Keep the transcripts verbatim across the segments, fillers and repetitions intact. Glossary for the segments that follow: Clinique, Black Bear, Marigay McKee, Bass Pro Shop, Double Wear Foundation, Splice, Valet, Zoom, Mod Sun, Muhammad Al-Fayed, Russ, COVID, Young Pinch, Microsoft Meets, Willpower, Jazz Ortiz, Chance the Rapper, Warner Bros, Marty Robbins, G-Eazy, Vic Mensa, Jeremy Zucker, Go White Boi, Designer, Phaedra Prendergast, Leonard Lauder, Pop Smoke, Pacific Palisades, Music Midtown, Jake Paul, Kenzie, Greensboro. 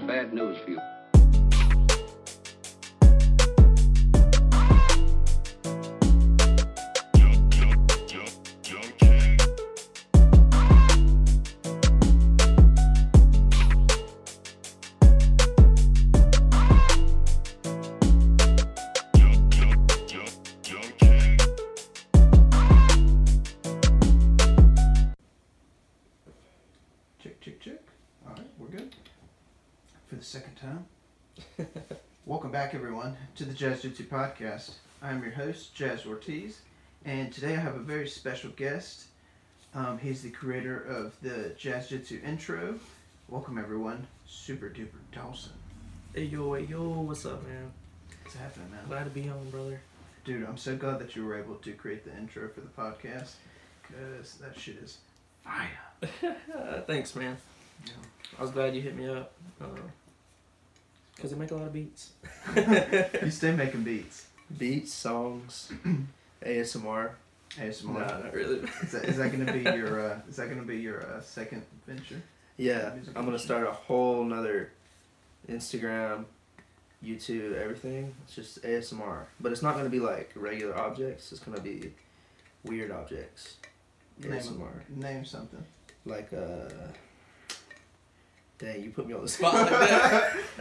got bad news for you. To the Jazz Jitsu Podcast. I'm your host, Jazz Ortiz, and today I have a very special guest. Um, he's the creator of the Jazz Jitsu intro. Welcome everyone, Super Duper Dawson. Hey yo, hey yo, what's up, man? What's happening, man? Glad to be home, brother. Dude, I'm so glad that you were able to create the intro for the podcast, because that shit is fire. Thanks, man. Yeah. I was glad you hit me up. Uh, Because they make a lot of beats. You stay making beats. Beats, songs, A S M R. A S M R. Nah, not really. Is that, is that gonna be your? Uh, is that gonna be your uh, second venture? Yeah, I'm gonna venture? start a whole nother Instagram, YouTube, everything. It's just A S M R, but it's not gonna be like regular objects. It's gonna be weird objects. Name A S M R. A, name something. Like uh. Dang, you put me on the spot.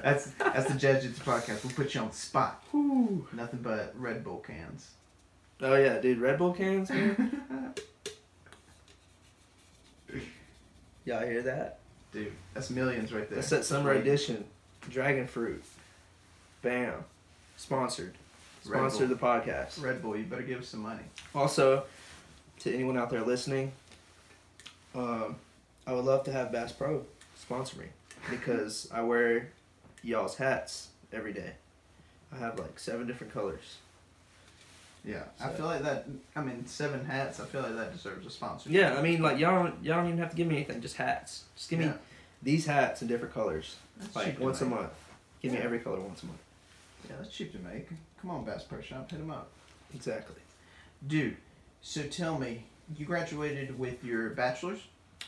that's that's the Jazz Jitsu Podcast. We'll put you on the spot. Woo. Nothing but Red Bull cans. Oh yeah, dude, Red Bull cans, man. Y'all hear that? Dude, that's millions right there. That's that summer Dragon. edition. Dragon fruit. Bam. Sponsored. Sponsor the podcast. Red Bull, you better give us some money. Also, to anyone out there listening, um, I would love to have Bass Pro sponsor me, because I wear y'all's hats every day. I have like seven different colors. Yeah, so. I feel like that. I mean, seven hats. I feel like that deserves a sponsor. Yeah, I mean, like y'all, y'all don't even have to give me anything. Just hats. Just give me yeah. these hats in different colors, that's like once make. a month. Give yeah. me every color once a month. Yeah, that's cheap to make. Come on, Bass Pro Shop, hit them up. Exactly, dude. So tell me, you graduated with your bachelor's?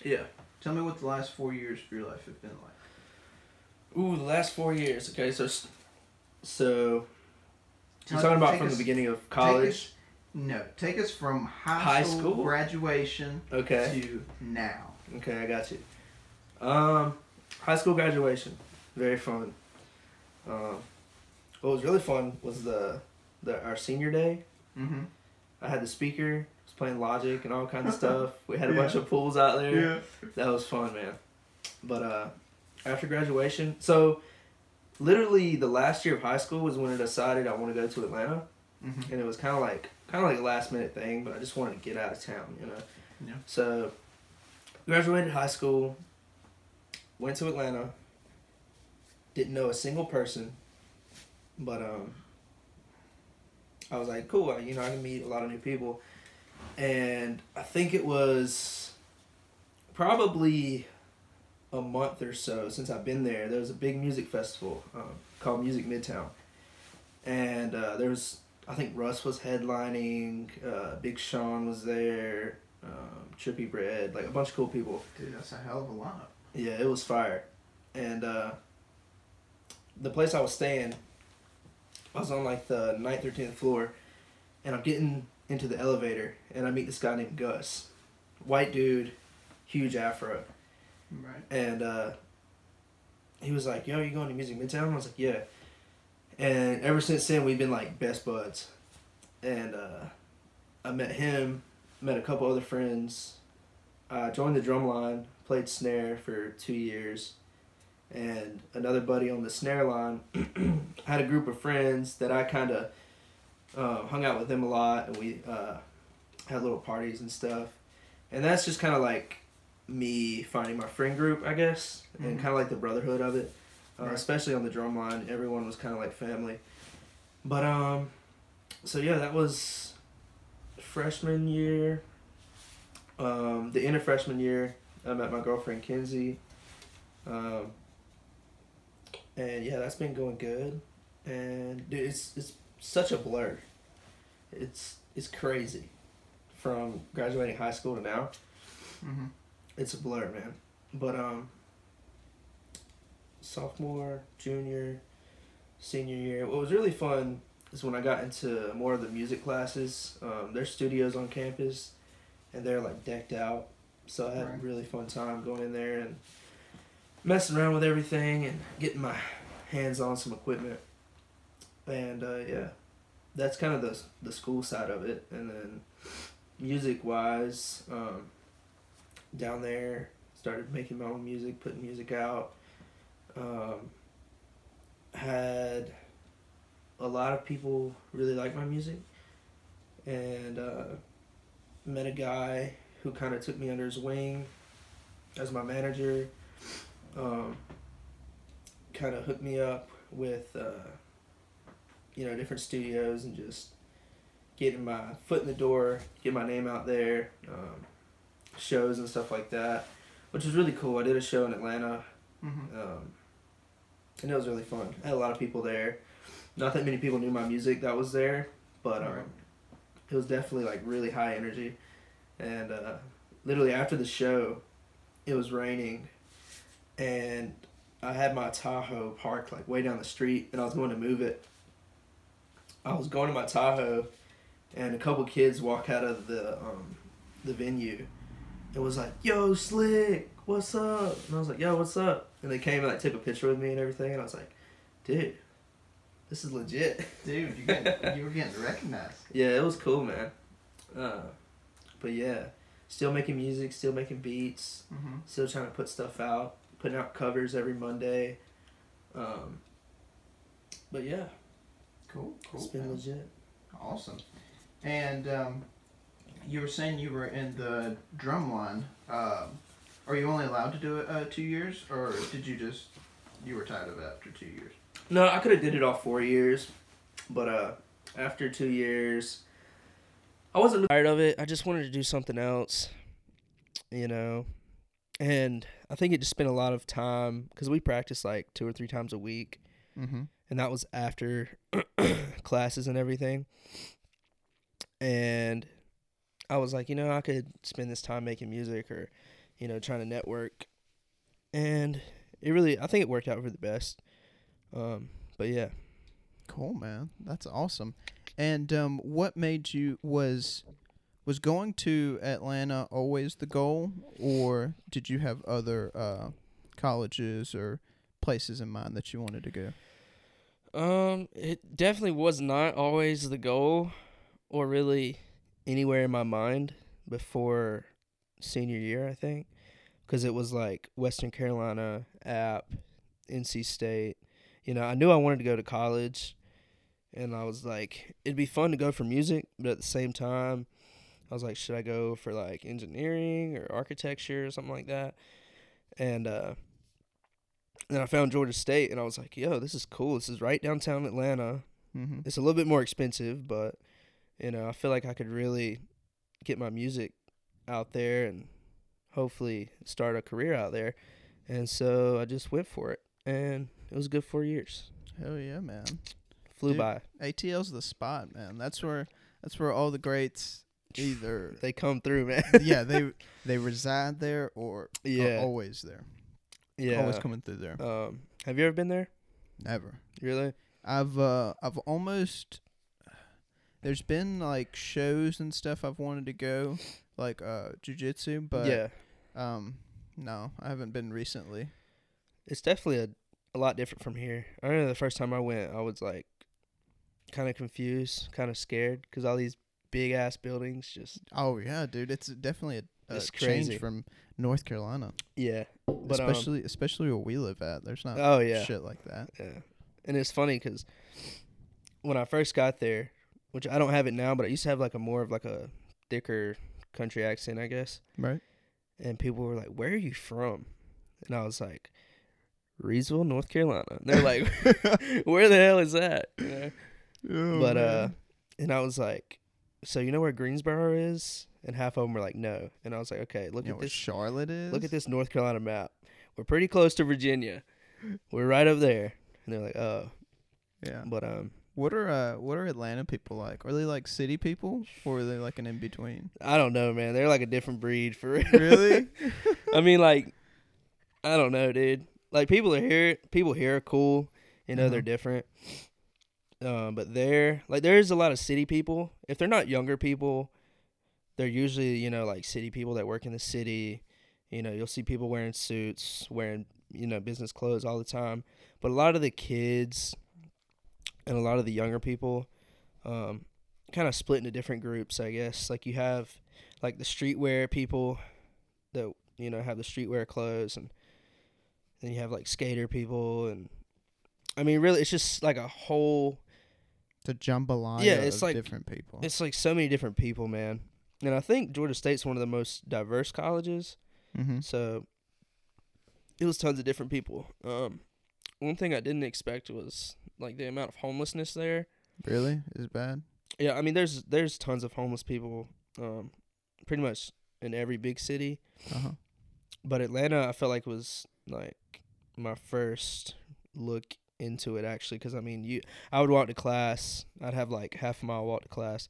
Yeah. Tell me what the last four years of your life have been like. Ooh, the last four years. Okay, so so you're talking about from us, the beginning of college? Take us, no, take us from high, high school, school graduation okay. to now. Okay, I got you. Um, high school graduation, very fun. Um, what was really fun was the the our senior day. Mm-hmm. I had the speaker. Playing Logic and all kinds of stuff. We had a yeah. bunch of pools out there. Yeah. That was fun, man. But uh, after graduation, so literally the last year of high school was when I decided I want to go to Atlanta, mm-hmm. and it was kind of like kind of like a last minute thing, but I just wanted to get out of town, you know. Yeah. So graduated high school, went to Atlanta, didn't know a single person, but um, I was like, cool, you know, I can meet a lot of new people. And I think it was probably a month or so since I've been there. There was a big music festival um, called Music Midtown. And uh, there was, I think Russ was headlining, uh, Big Sean was there, um, Trippy Bread, like a bunch of cool people. Dude, that's a hell of a lineup. Yeah, it was fire. And uh, the place I was staying, I was on like the ninth or tenth floor, and I'm getting into the elevator, and I meet this guy named Gus. White dude, huge afro. Right. And uh, he was like, yo, you going to Music Midtown? I was like, yeah. And ever since then, we've been like best buds. And uh, I met him, met a couple other friends, uh, joined the drum line, played snare for two years. And another buddy on the snare line had a group of friends that I kind of Uh, hung out with them a lot, and we uh, had little parties and stuff. And that's just kind of like me finding my friend group, I guess, mm-hmm. and kind of like the brotherhood of it, uh, right. especially on the drum line. Everyone was kind of like family. But, um, so yeah, that was freshman year. Um, the end of freshman year, I met my girlfriend, Kenzie. Um, and yeah, that's been going good. And dude, it's, it's such a blur. It's it's crazy. From graduating high school to now, mm-hmm. it's a blur, man. But um, sophomore, junior, senior year. What was really fun is when I got into more of the music classes. Um, there's studios on campus, and they're like decked out. So I had right. a really fun time going in there and messing around with everything and getting my hands on some equipment. And uh, yeah, that's kind of the the school side of it. And then music-wise, um, down there, started making my own music, putting music out. Um, had a lot of people really like my music. And uh, met a guy who kind of took me under his wing as my manager. Um, kind of hooked me up with... Uh, you know, different studios and just getting my foot in the door, get my name out there, um, shows and stuff like that, which was really cool. I did a show in Atlanta, mm-hmm. um, and it was really fun. I had a lot of people there. Not that many people knew my music that was there, but um, right. it was definitely, like, really high energy. And uh, literally after the show, it was raining, and I had my Tahoe parked, like, way down the street, and I was going to move it. I was going to my Tahoe, and a couple kids walk out of the um, the venue. It was like, "Yo, Slick, what's up?" And I was like, "Yo, what's up?" And they came and like took a picture with me and everything. And I was like, "Dude, this is legit." Dude, you got you were getting recognized. Yeah, it was cool, man. Uh, but yeah, still making music, still making beats, mm-hmm. still trying to put stuff out, putting out covers every Monday. Um, but yeah. Cool, cool. It's been legit. Awesome. And um, you were saying you were in the drum line. Um, are you only allowed to do it uh, two years, or did you just, you were tired of it after two years? No, I could have did it all four years, but uh, after two years, I wasn't really tired of it. I just wanted to do something else, you know. And I think it just spent a lot of time, because we practiced like two or three times a week. Mm-hmm. And that was after classes and everything. And I was like, you know, I could spend this time making music or, you know, trying to network. And it really, I think it worked out for the best. Um, but yeah. Cool, man. That's awesome. And um, what made you, was was going to Atlanta always the goal? Or did you have other uh, colleges or places in mind that you wanted to go? Um, it definitely was not always the goal or really anywhere in my mind before senior year, I think, because it was like Western Carolina, App, N C State. You know, I knew I wanted to go to college, and I was like, it'd be fun to go for music, but at the same time, I was like, should I go for like engineering or architecture or something like that? And, uh, And I found Georgia State, and I was like, yo, this is cool. This is right downtown Atlanta. Mm-hmm. It's a little bit more expensive, but, you know, I feel like I could really get my music out there and hopefully start a career out there. And so I just went for it, and it was good four years. Hell yeah, man. Flew Dude, by. A T L's the spot, man. That's where that's where all the greats either. They come through, man. yeah, they they reside there or yeah. are always there. Yeah, always coming through there. Um, have you ever been there? Never. Really? I've uh, I've almost. There's been like shows and stuff I've wanted to go, like uh, jiu-jitsu, but yeah, um, no, I haven't been recently. It's definitely a, a lot different from here. I remember the first time I went, I was like, kind of confused, kind of scared, because all these big ass buildings just. Oh yeah, dude! It's definitely a. Uh, it's crazy from North Carolina. Yeah, but especially um, especially where we live at, there's not oh, yeah. shit like that. Yeah, and it's funny because when I first got there, which I don't have it now, but I used to have like a more of like a thicker country accent, I guess. Right. And people were like, "Where are you from?" And I was like, "Reidsville, North Carolina." And they're like, "Where the hell is that?" You know? oh, but man. uh, and I was like, "So you know where Greensboro is?" And half of them were like, no. And I was like, okay, look you know at this. Charlotte is? Look at this North Carolina map. We're pretty close to Virginia. We're right up there. And they're like, oh. Yeah. But, um. What are, uh, what are Atlanta people like? Are they like city people or are they like an in-between? I don't know, man. They're like a different breed for real. Really? I mean, like, I don't know, dude. like people are here. People here are cool. You know, mm-hmm. they're different. Um, but there, like, there's a lot of city people. If they're not younger people, they're usually, you know, like city people that work in the city. You know, you'll see people wearing suits, wearing, you know, business clothes all the time. But a lot of the kids and a lot of the younger people um, kind of split into different groups, I guess. Like, you have, like, the streetwear people that, you know, have the streetwear clothes. And then you have, like, skater people. And, I mean, really, it's just, like, a whole... The jambalaya yeah, it's of like, different people. It's, like, so many different people, man. And I think Georgia State's one of the most diverse colleges. Mm-hmm. So, it was tons of different people. Um, one thing I didn't expect was, like, the amount of homelessness there. Really? Is it bad? Yeah, I mean, there's there's tons of homeless people um, pretty much in every big city. Uh-huh. But Atlanta, I felt like, was, like, my first look into it, actually. Because, I mean, you, I would walk to class. I'd have, like, half a mile walk to class.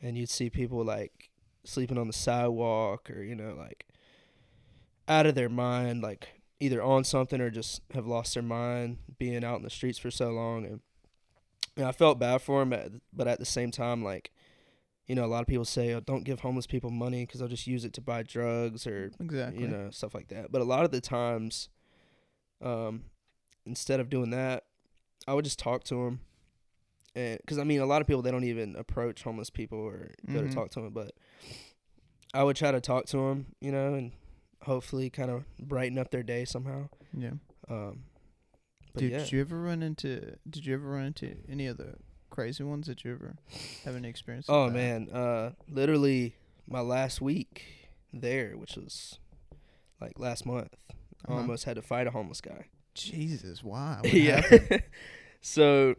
And you'd see people, like, sleeping on the sidewalk or, you know, like, out of their mind, like, either on something or just have lost their mind being out in the streets for so long. And, and I felt bad for them, but at the same time, like, you know, a lot of people say, oh, don't give homeless people money because they'll just use it to buy drugs or, exactly. you know, stuff like that. But a lot of the times, um, instead of doing that, I would just talk to them. And, because, I mean, a lot of people, they don't even approach homeless people or go mm-hmm. to talk to them. But I would try to talk to them, you know, and hopefully kind of brighten up their day somehow. Yeah. Um, but Dude, yeah. Did you ever run into, did you ever run into any of the crazy ones that you ever have any experience with? Oh, that? man. Uh, literally my last week there, which was like last month, uh-huh. I almost had to fight a homeless guy. Jesus, why? Yeah. So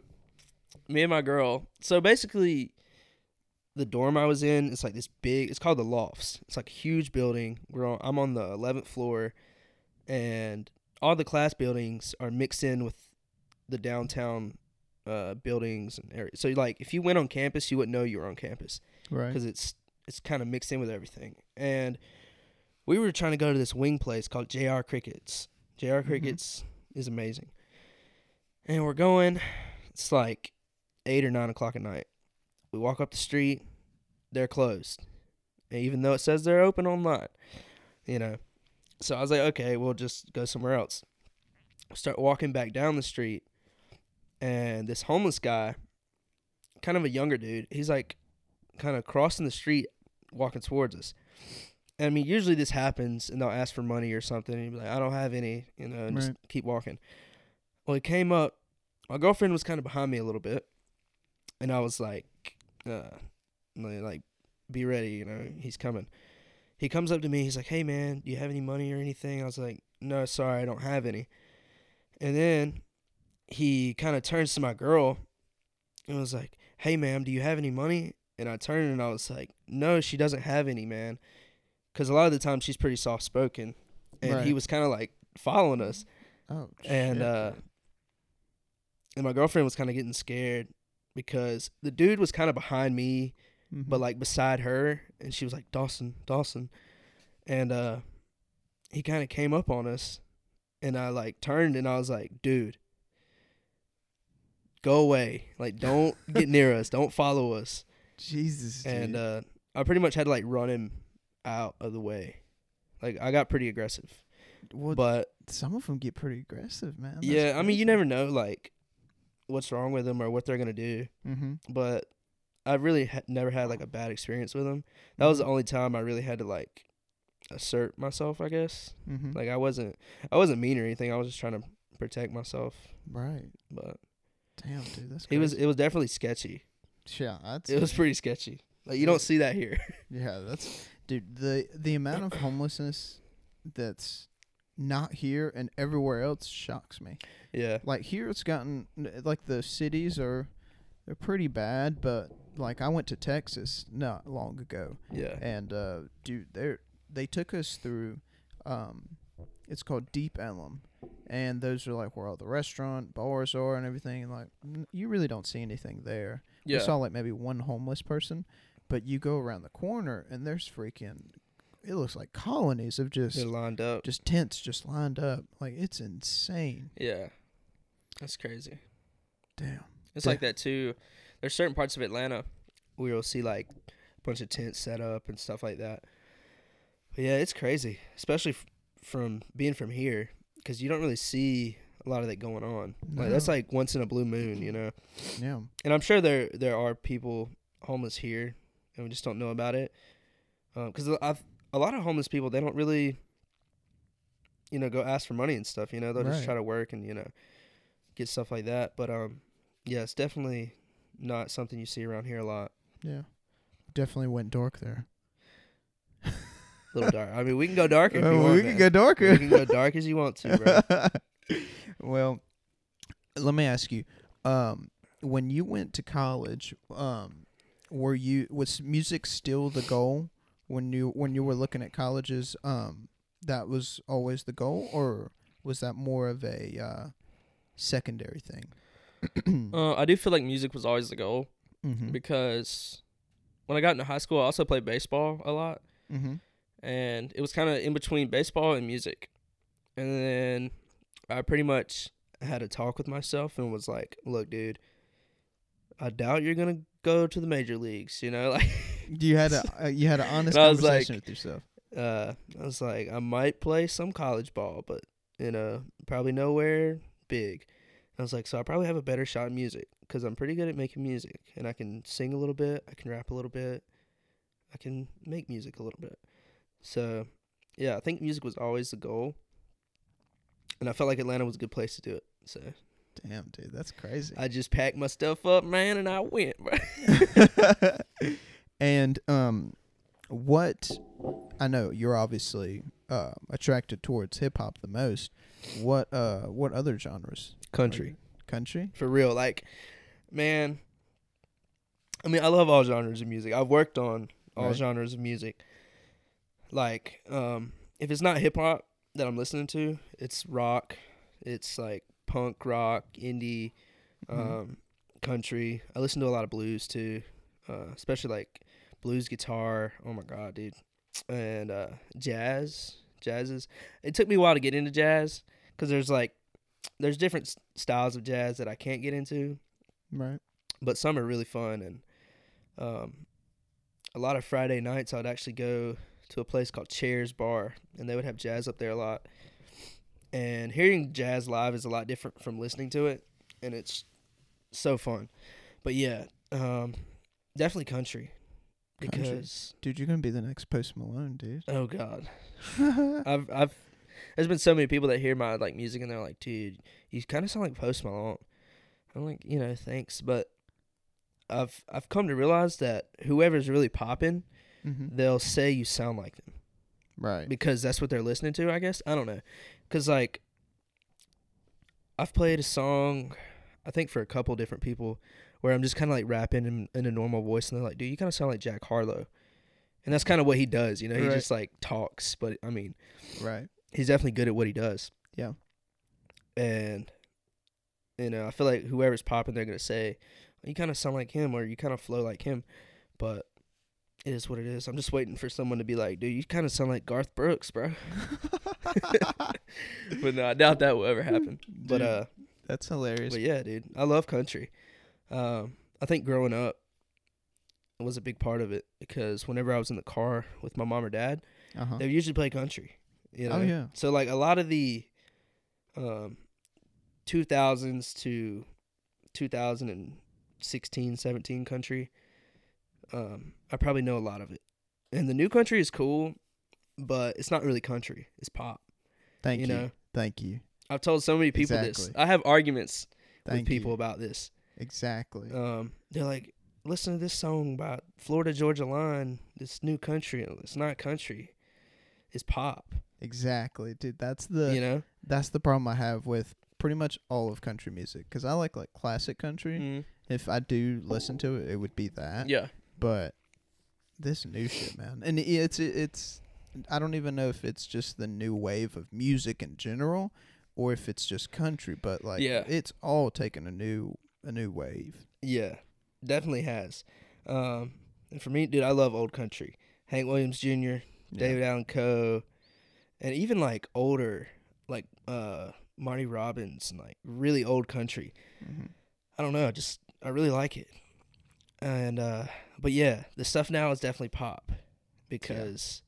me and my girl, so basically the dorm I was in, it's like this big, it's called the Lofts. It's like a huge building. We're on, I'm on the eleventh floor, and all the class buildings are mixed in with the downtown uh, buildings and areas. So, like, if you went on campus, you wouldn't know you were on campus. Right. Because it's, it's kind of mixed in with everything. And we were trying to go to this wing place called J R Crickets. J R mm-hmm. Crickets is amazing. And we're going, it's like eight or nine o'clock at night. We walk up the street, they're closed. And even though it says they're open online, you know. So I was like, okay, we'll just go somewhere else. Start walking back down the street, and this homeless guy, kind of a younger dude, he's like kind of crossing the street, walking towards us. And I mean, usually this happens, and they'll ask for money or something, and you'll be like, I don't have any, you know, and right. just keep walking. Well, he came up, my girlfriend was kind of behind me a little bit, and I was like, Uh, like, be ready, you know, he's coming. He comes up to me, he's like, hey, man, do you have any money or anything? I was like, no, sorry, I don't have any. And then he kind of turns to my girl and was like, hey, ma'am, do you have any money? And I turned and I was like, no, she doesn't have any, man. Because a lot of the time she's pretty soft-spoken. And right. he was kind of, like, following us. Oh, shit. And, uh, and my girlfriend was kind of getting scared. Because the dude was kind of behind me, mm-hmm. but, like, beside her. And she was like, Dawson, Dawson. And uh, he kind of came up on us. And I, like, turned and I was like, dude, go away. Like, don't get near us. Don't follow us. Jesus, dude. And uh, I pretty much had to, like, run him out of the way. Like, I got pretty aggressive. Well, but some of them get pretty aggressive, man. That's yeah, crazy. I mean, you never know, like, what's wrong with them or what they're going to do. Mm-hmm. But I really ha- never had, like, a bad experience with them. That was the only time I really had to, like, assert myself, I guess. Mm-hmm. Like, I wasn't I wasn't mean or anything. I was just trying to protect myself. Right. But damn, dude, that's crazy. It was, it was definitely sketchy. Yeah. That's it was pretty sketchy. Like, you don't see that here. Yeah, that's... Dude, the, the amount of homelessness that's... not here and everywhere else shocks me. Yeah. Like, here it's gotten, like, the cities are, they're pretty bad, but, like, I went to Texas not long ago. Yeah. And, uh, dude, they they took us through, um, it's called Deep Ellum. And those are, like, where all the restaurant, bars are and everything. And, like, n- you really don't see anything there. Yeah. We saw, like, maybe one homeless person, but you go around the corner and there's freaking it looks like colonies of just They're lined up, just tents just lined up. Like, it's insane. Yeah, that's crazy. Damn, it's Damn. like that too. There's certain parts of Atlanta where you'll see like a bunch of tents set up and stuff like that. But yeah, it's crazy, especially f- from being from here, because you don't really see a lot of that going on. No. Like, that's like once in a blue moon, you know. Yeah. And I'm sure there there are people homeless here, and we just don't know about it. Because um, I've a lot of homeless people, they don't really, you know, go ask for money and stuff. You know, they'll right. just try to work and, you know, get stuff like that. But um, yeah, it's definitely not something you see around here a lot. Yeah, definitely went dark there. A little dark. I mean, we can go darker. If you uh, want, we can man. go darker. We can go dark as you want to, bro. Well, let me ask you, um, when you went to college, um, were you was music still the goal? When you when you were looking at colleges, um, that was always the goal, or was that more of a uh, secondary thing? uh, I do feel like music was always the goal, mm-hmm. because when I got into high school, I also played baseball a lot, mm-hmm. and it was kind of in between baseball and music. And then I pretty much had a talk with myself and was like, "Look, dude, I doubt you're gonna go to the major leagues, you know, like." You had a uh, you had an honest conversation like, with yourself. Uh, I was like, I might play some college ball, but you know, probably nowhere big. And I was like, so I probably have a better shot in music because I'm pretty good at making music, and I can sing a little bit, I can rap a little bit, I can make music a little bit. So, yeah, I think music was always the goal, and I felt like Atlanta was a good place to do it. So. Damn, dude, that's crazy. I just packed my stuff up, man, and I went, bro. And um, what I know you're obviously uh, attracted towards hip hop the most. What uh, what other genres? Country, country for real. Like, man, I mean, I love all genres of music. I've worked on all right. genres of music. Like, um, if it's not hip hop that I'm listening to, it's rock. It's like punk rock, indie, um, mm-hmm. country. I listen to a lot of blues too, uh, especially like. Blues guitar, oh my god, dude, and uh, jazz, jazzes. It took me a while to get into jazz because there's like, there's different s- styles of jazz that I can't get into, right? But some are really fun, and um, a lot of Friday nights I'd actually go to a place called Chairs Bar, and they would have jazz up there a lot. And hearing jazz live is a lot different from listening to it, and it's so fun. But yeah, um, definitely country. Because country. Dude, you're gonna be the next Post Malone, dude. Oh god, I've I've there's been so many people that hear my like music and they're like, dude, you kind of sound like Post Malone. I'm like, you know, thanks, but I've I've come to realize that whoever's really popping, mm-hmm. they'll say you sound like them, right? Because that's what they're listening to, I guess. I don't know, because like I've played a song, I think for a couple different people. Where I'm just kind of like rapping in, in a normal voice, and they're like, dude, you kind of sound like Jack Harlow. And that's kind of what he does, you know? He right. just like talks, but I mean, right? He's definitely good at what he does. Yeah. And, you know, I feel like whoever's popping, they're going to say, you kind of sound like him, or you kind of flow like him. But it is what it is. I'm just waiting for someone to be like, dude, you kind of sound like Garth Brooks, bro. But no, I doubt that will ever happen. Dude, but, uh, that's hilarious. But yeah, dude, I love country. Um, I think growing up was a big part of it because whenever I was in the car with my mom or dad, uh-huh. they would usually play country. You know? Oh, yeah. So, like, a lot of the um, two thousands to two thousand sixteen, seventeen country, um, I probably know a lot of it. And the new country is cool, but it's not really country. It's pop. Thank you. you. Know? Thank you. I've told so many people exactly. this. I have arguments Thank with people you. about this. Exactly. Um, they're like, listen to this song by Florida Georgia Line, this new country. It's not country, it's pop. Exactly, dude. That's the you know that's the problem I have with pretty much all of country music because I like like classic country. Mm. If I do listen to it, it would be that. Yeah. But this new shit, man, and it's it's I don't even know if it's just the new wave of music in general, or if it's just country. But like, yeah. it's all taking a new. A new wave. Yeah, definitely has. Um, and for me, dude, I love old country. Hank Williams Junior, yeah. David Allan Coe, and even like older, like uh, Marty Robbins, and like really old country. Mm-hmm. I don't know. Just I really like it. And uh, but yeah, the stuff now is definitely pop because,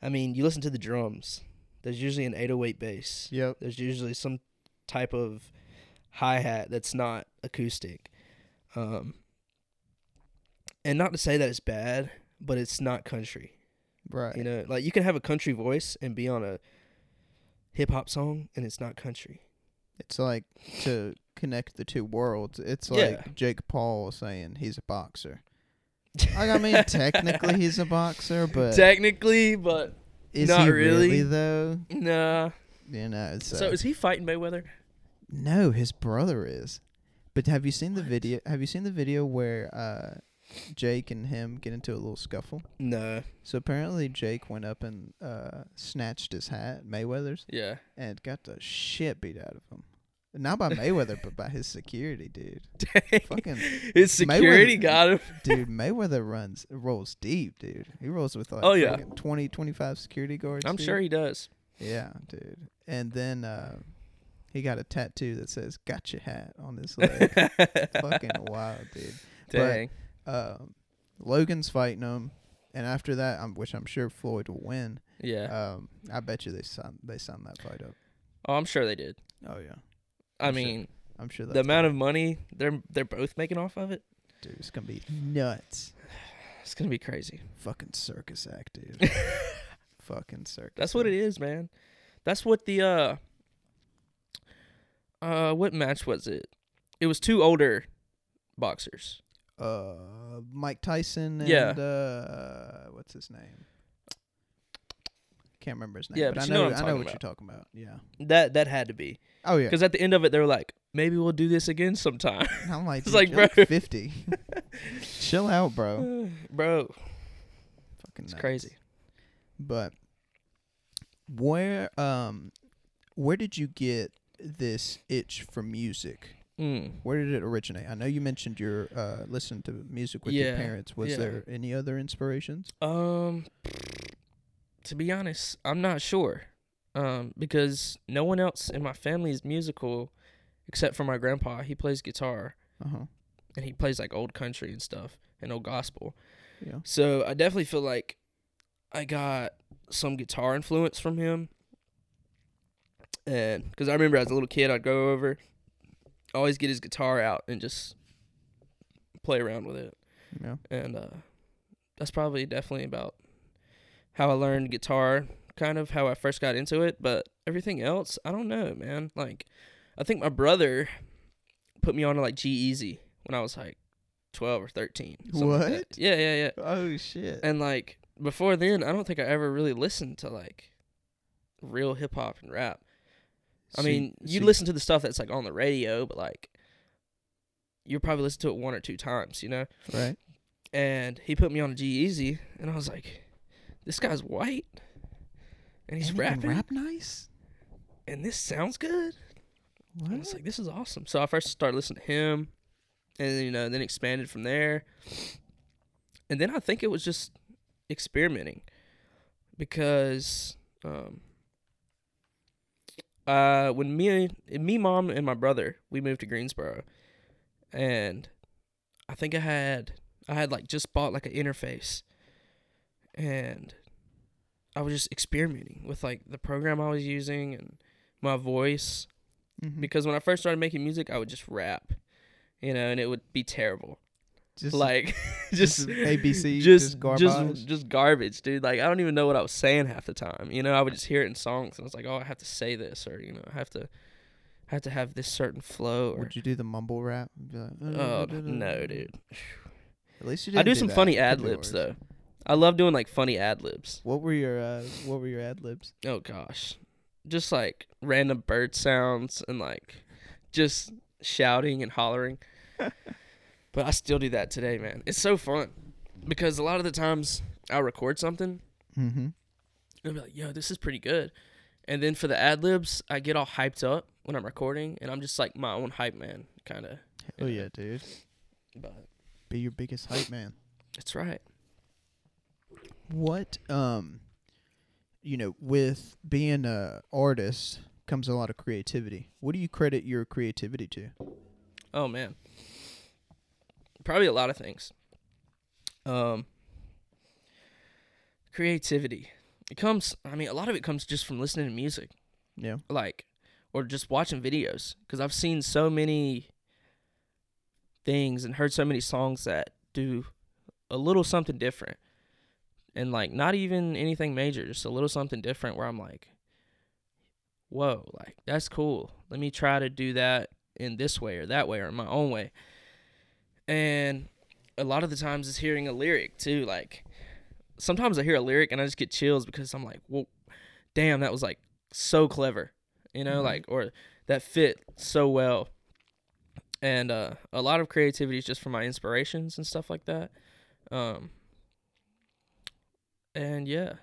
yeah. I mean, you listen to the drums. There's usually an eight oh eight bass. Yep. There's usually some type of hi-hat that's not acoustic. Um, and not to say that it's bad, but it's not country. Right. You know, like you can have a country voice and be on a hip-hop song and it's not country. It's like to connect the two worlds. It's like yeah. Jake Paul saying he's a boxer. Like, I mean, technically he's a boxer, but... Technically, but... Is Not he really. really, though? Nah. You know, so. so is he fighting Mayweather? No, his brother is. But have you seen what? the video? Have you seen the video where uh, Jake and him get into a little scuffle? No. So apparently Jake went up and uh, snatched his hat, Mayweather's. Yeah. And got the shit beat out of him. Not by Mayweather, but by his security, dude. Dang. Fucking his security Mayweather, got him. Dude, Mayweather runs, rolls deep, dude. He rolls with like oh, yeah. twenty, twenty-five security guards. I'm dude. sure he does. Yeah, dude. And then uh, he got a tattoo that says, "Got your hat" on his leg. Fucking wild, dude. Dang. But, uh, Logan's fighting him. And after that, I'm, which I'm sure Floyd will win. Yeah. Um, I bet you they signed, they signed that fight up. Oh, I'm sure they did. Oh, yeah. I I'm mean, sure. I'm sure that's the amount right. of money they're they're both making off of it. Dude, it's gonna be nuts. It's gonna be crazy. Fucking circus act, dude. Fucking circus. That's act. What it is, man. That's what the uh, uh, what match was it? It was two older boxers. Uh, Mike Tyson and yeah. uh, what's his name? Can't remember his name. Yeah, but, but I know, know what I know what about. You're talking about. Yeah, that that had to be. Oh yeah, because at the end of it, they were like, "Maybe we'll do this again sometime." And I'm like, it's like, bro, fifty, chill out, bro, bro, fucking, it's nuts. Crazy. But where, um, where did you get this itch for music? Mm. Where did it originate? I know you mentioned your uh, listening to music with yeah. your parents. Was yeah. there any other inspirations? Um. To be honest, I'm not sure, um, because no one else in my family is musical except for my grandpa. He plays guitar, uh-huh. and he plays, like, old country and stuff and old gospel. Yeah. So I definitely feel like I got some guitar influence from him. And because I remember as a little kid, I'd go over, always get his guitar out and just play around with it. Yeah. And uh, that's probably definitely about... how I learned guitar, kind of how I first got into it, but everything else, I don't know, man. Like, I think my brother put me on to, like, G-Eazy when I was, like, twelve or thirteen. What? Like yeah, yeah, yeah. Oh, shit. And, like, before then, I don't think I ever really listened to, like, real hip-hop and rap. I so, mean, you so listen to the stuff that's, like, on the radio, but, like, you probably listen to it one or two times, you know? Right. And he put me on to G-Eazy, and I was like... this guy's white, and he's and he rapping. Rap nice, and this sounds good. What? I was like, this is awesome. So I first started listening to him, and you know, then expanded from there. And then I think it was just experimenting, because um, uh, when me, me, mom, and my brother, we moved to Greensboro, and I think I had, I had like just bought like an interface. And I was just experimenting with, like, the program I was using and my voice. Mm-hmm. Because when I first started making music, I would just rap, you know, and it would be terrible. Just like, just, just A B C, just, just garbage. Just, just garbage, dude. Like, I don't even know what I was saying half the time. You know, I would just hear it in songs, and I was like, oh, I have to say this, or, you know, I have to I have to have this certain flow. Or, would you do the mumble rap? Like, oh, oh da, da, da. No, dude. At least you didn't I do, do some that. funny ad-libs, though. I love doing, like, funny ad-libs. What were your uh, What were your ad-libs? Oh, gosh. Just, like, random bird sounds and, like, just shouting and hollering. But I still do that today, man. It's so fun because a lot of the times I'll record something. Mm-hmm. And I'll be like, yo, this is pretty good. And then for the ad-libs, I get all hyped up when I'm recording, and I'm just, like, my own hype man kind of. Oh, yeah, dude. But be your biggest hype man. That's right. What um you know, with being a artist comes a lot of creativity. What do you credit your creativity to? Oh, man. Probably a lot of things. Um, creativity. It comes, I mean, a lot of it comes just from listening to music. Yeah. Like, or just watching videos. Because I've seen so many things and heard so many songs that do a little something different. And, like, not even anything major, just a little something different where I'm like, whoa, like, that's cool. Let me try to do that in this way or that way or in my own way. And a lot of the times it's hearing a lyric, too. Like, sometimes I hear a lyric and I just get chills because I'm like, well, damn, that was, like, so clever, you know, mm-hmm. like, or that fit so well. And uh, a lot of creativity is just from my inspirations and stuff like that. Um And yeah,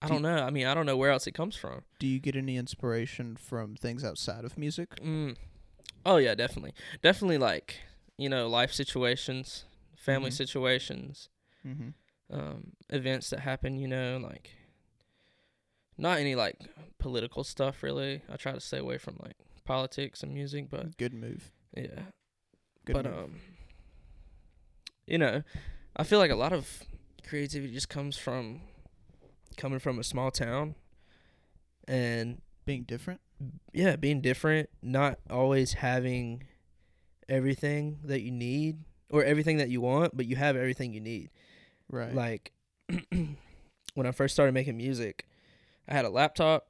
I do don't know. I mean, I don't know where else it comes from. Do you get any inspiration from things outside of music? Mm. Oh, yeah, definitely. Definitely like, you know, life situations, family mm-hmm. situations, mm-hmm. Um, events that happen, you know, like not any like political stuff really. I try to stay away from like politics and music, but. Good move. Yeah. Good but, move. um, you know, I feel like a lot of creativity just comes from coming from a small town and being different. Yeah, being different, not always having everything that you need or everything that you want, but you have everything you need. Right. Like when I first started making music, I had a laptop,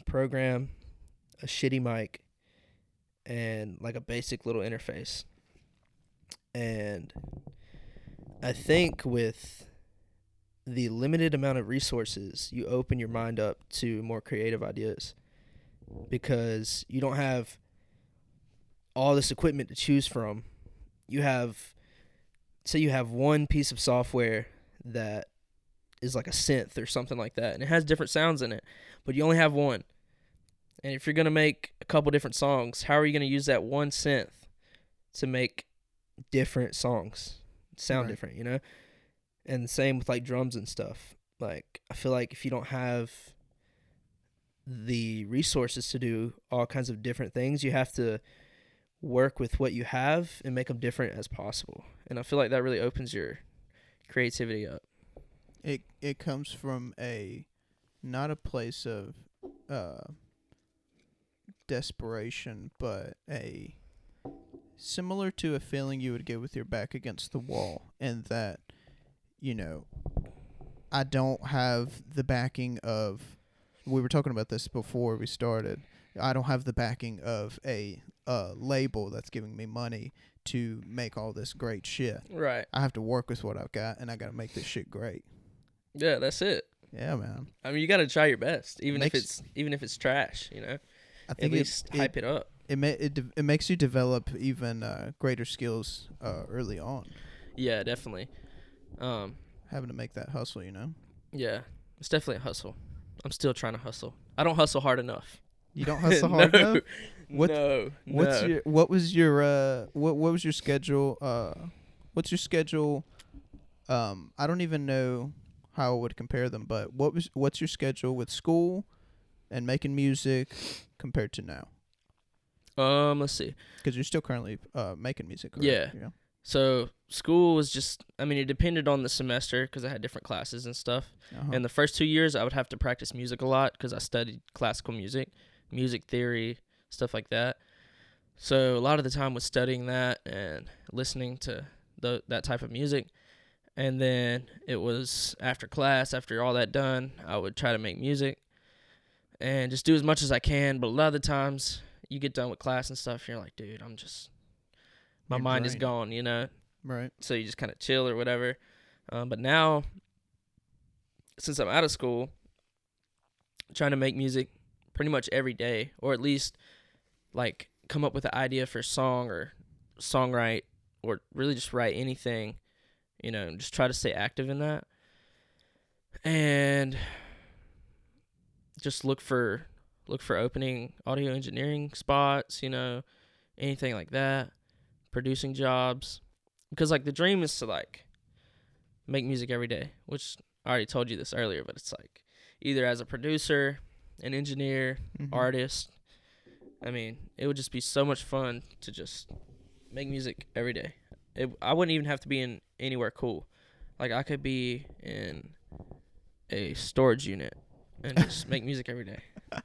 a program, a shitty mic, and like a basic little interface. And I think with the limited amount of resources, you open your mind up to more creative ideas because you don't have all this equipment to choose from. You have, say you have one piece of software that is like a synth or something like that, and it has different sounds in it, but you only have one. And if you're going to make a couple different songs, how are you going to use that one synth to make different songs? Sound right. Different, you know? And the same with like drums and stuff. Like I feel like if you don't have the resources to do all kinds of different things, you have to work with what you have and make them different as possible. And I feel like that really opens your creativity up. It it comes from a not a place of uh desperation, but a similar to a feeling you would get with your back against the wall, and that, you know, I don't have the backing of, we were talking about this before we started, I don't have the backing of a uh, label that's giving me money to make all this great shit. Right. I have to work with what I've got, and I gotta make this shit great. Yeah, that's it. Yeah, man. I mean, you gotta try your best, even if it's even if it's trash, you know? I think at least hype it up. It ma- it, de- it makes you develop even uh, greater skills uh, early on. Yeah, definitely. Um, Having to make that hustle, you know? Yeah, it's definitely a hustle. I'm still trying to hustle. I don't hustle hard enough. You don't hustle hard no, enough? What, no, what's no. Your, what was your uh, what what was your schedule? Uh, what's your schedule? Um, I don't even know how I would compare them, but what was what's your schedule with school and making music compared to now? Um, let's see. Because you're still currently uh, making music, right? Yeah. You know? So school was just, I mean, it depended on the semester because I had different classes and stuff. Uh-huh. And the first two years I would have to practice music a lot because I studied classical music, music theory, stuff like that. So a lot of the time was studying that and listening to the, that type of music. And then it was after class, after all that done, I would try to make music and just do as much as I can. But a lot of the times you get done with class and stuff, and you're like, dude, I'm just, my Your mind brain. Is gone, you know? Right. So you just kind of chill or whatever. Um, but now, since I'm out of school, I'm trying to make music pretty much every day, or at least, like, come up with an idea for a song or songwrite, or really just write anything, you know, and just try to stay active in that. And just look for... Look for opening audio engineering spots, you know, anything like that, producing jobs. Because, like, the dream is to, like, make music every day, which I already told you this earlier, but it's, like, either as a producer, an engineer, mm-hmm. artist. I mean, it would just be so much fun to just make music every day. It, I wouldn't even have to be in anywhere cool. Like, I could be in a storage unit and just make music every day.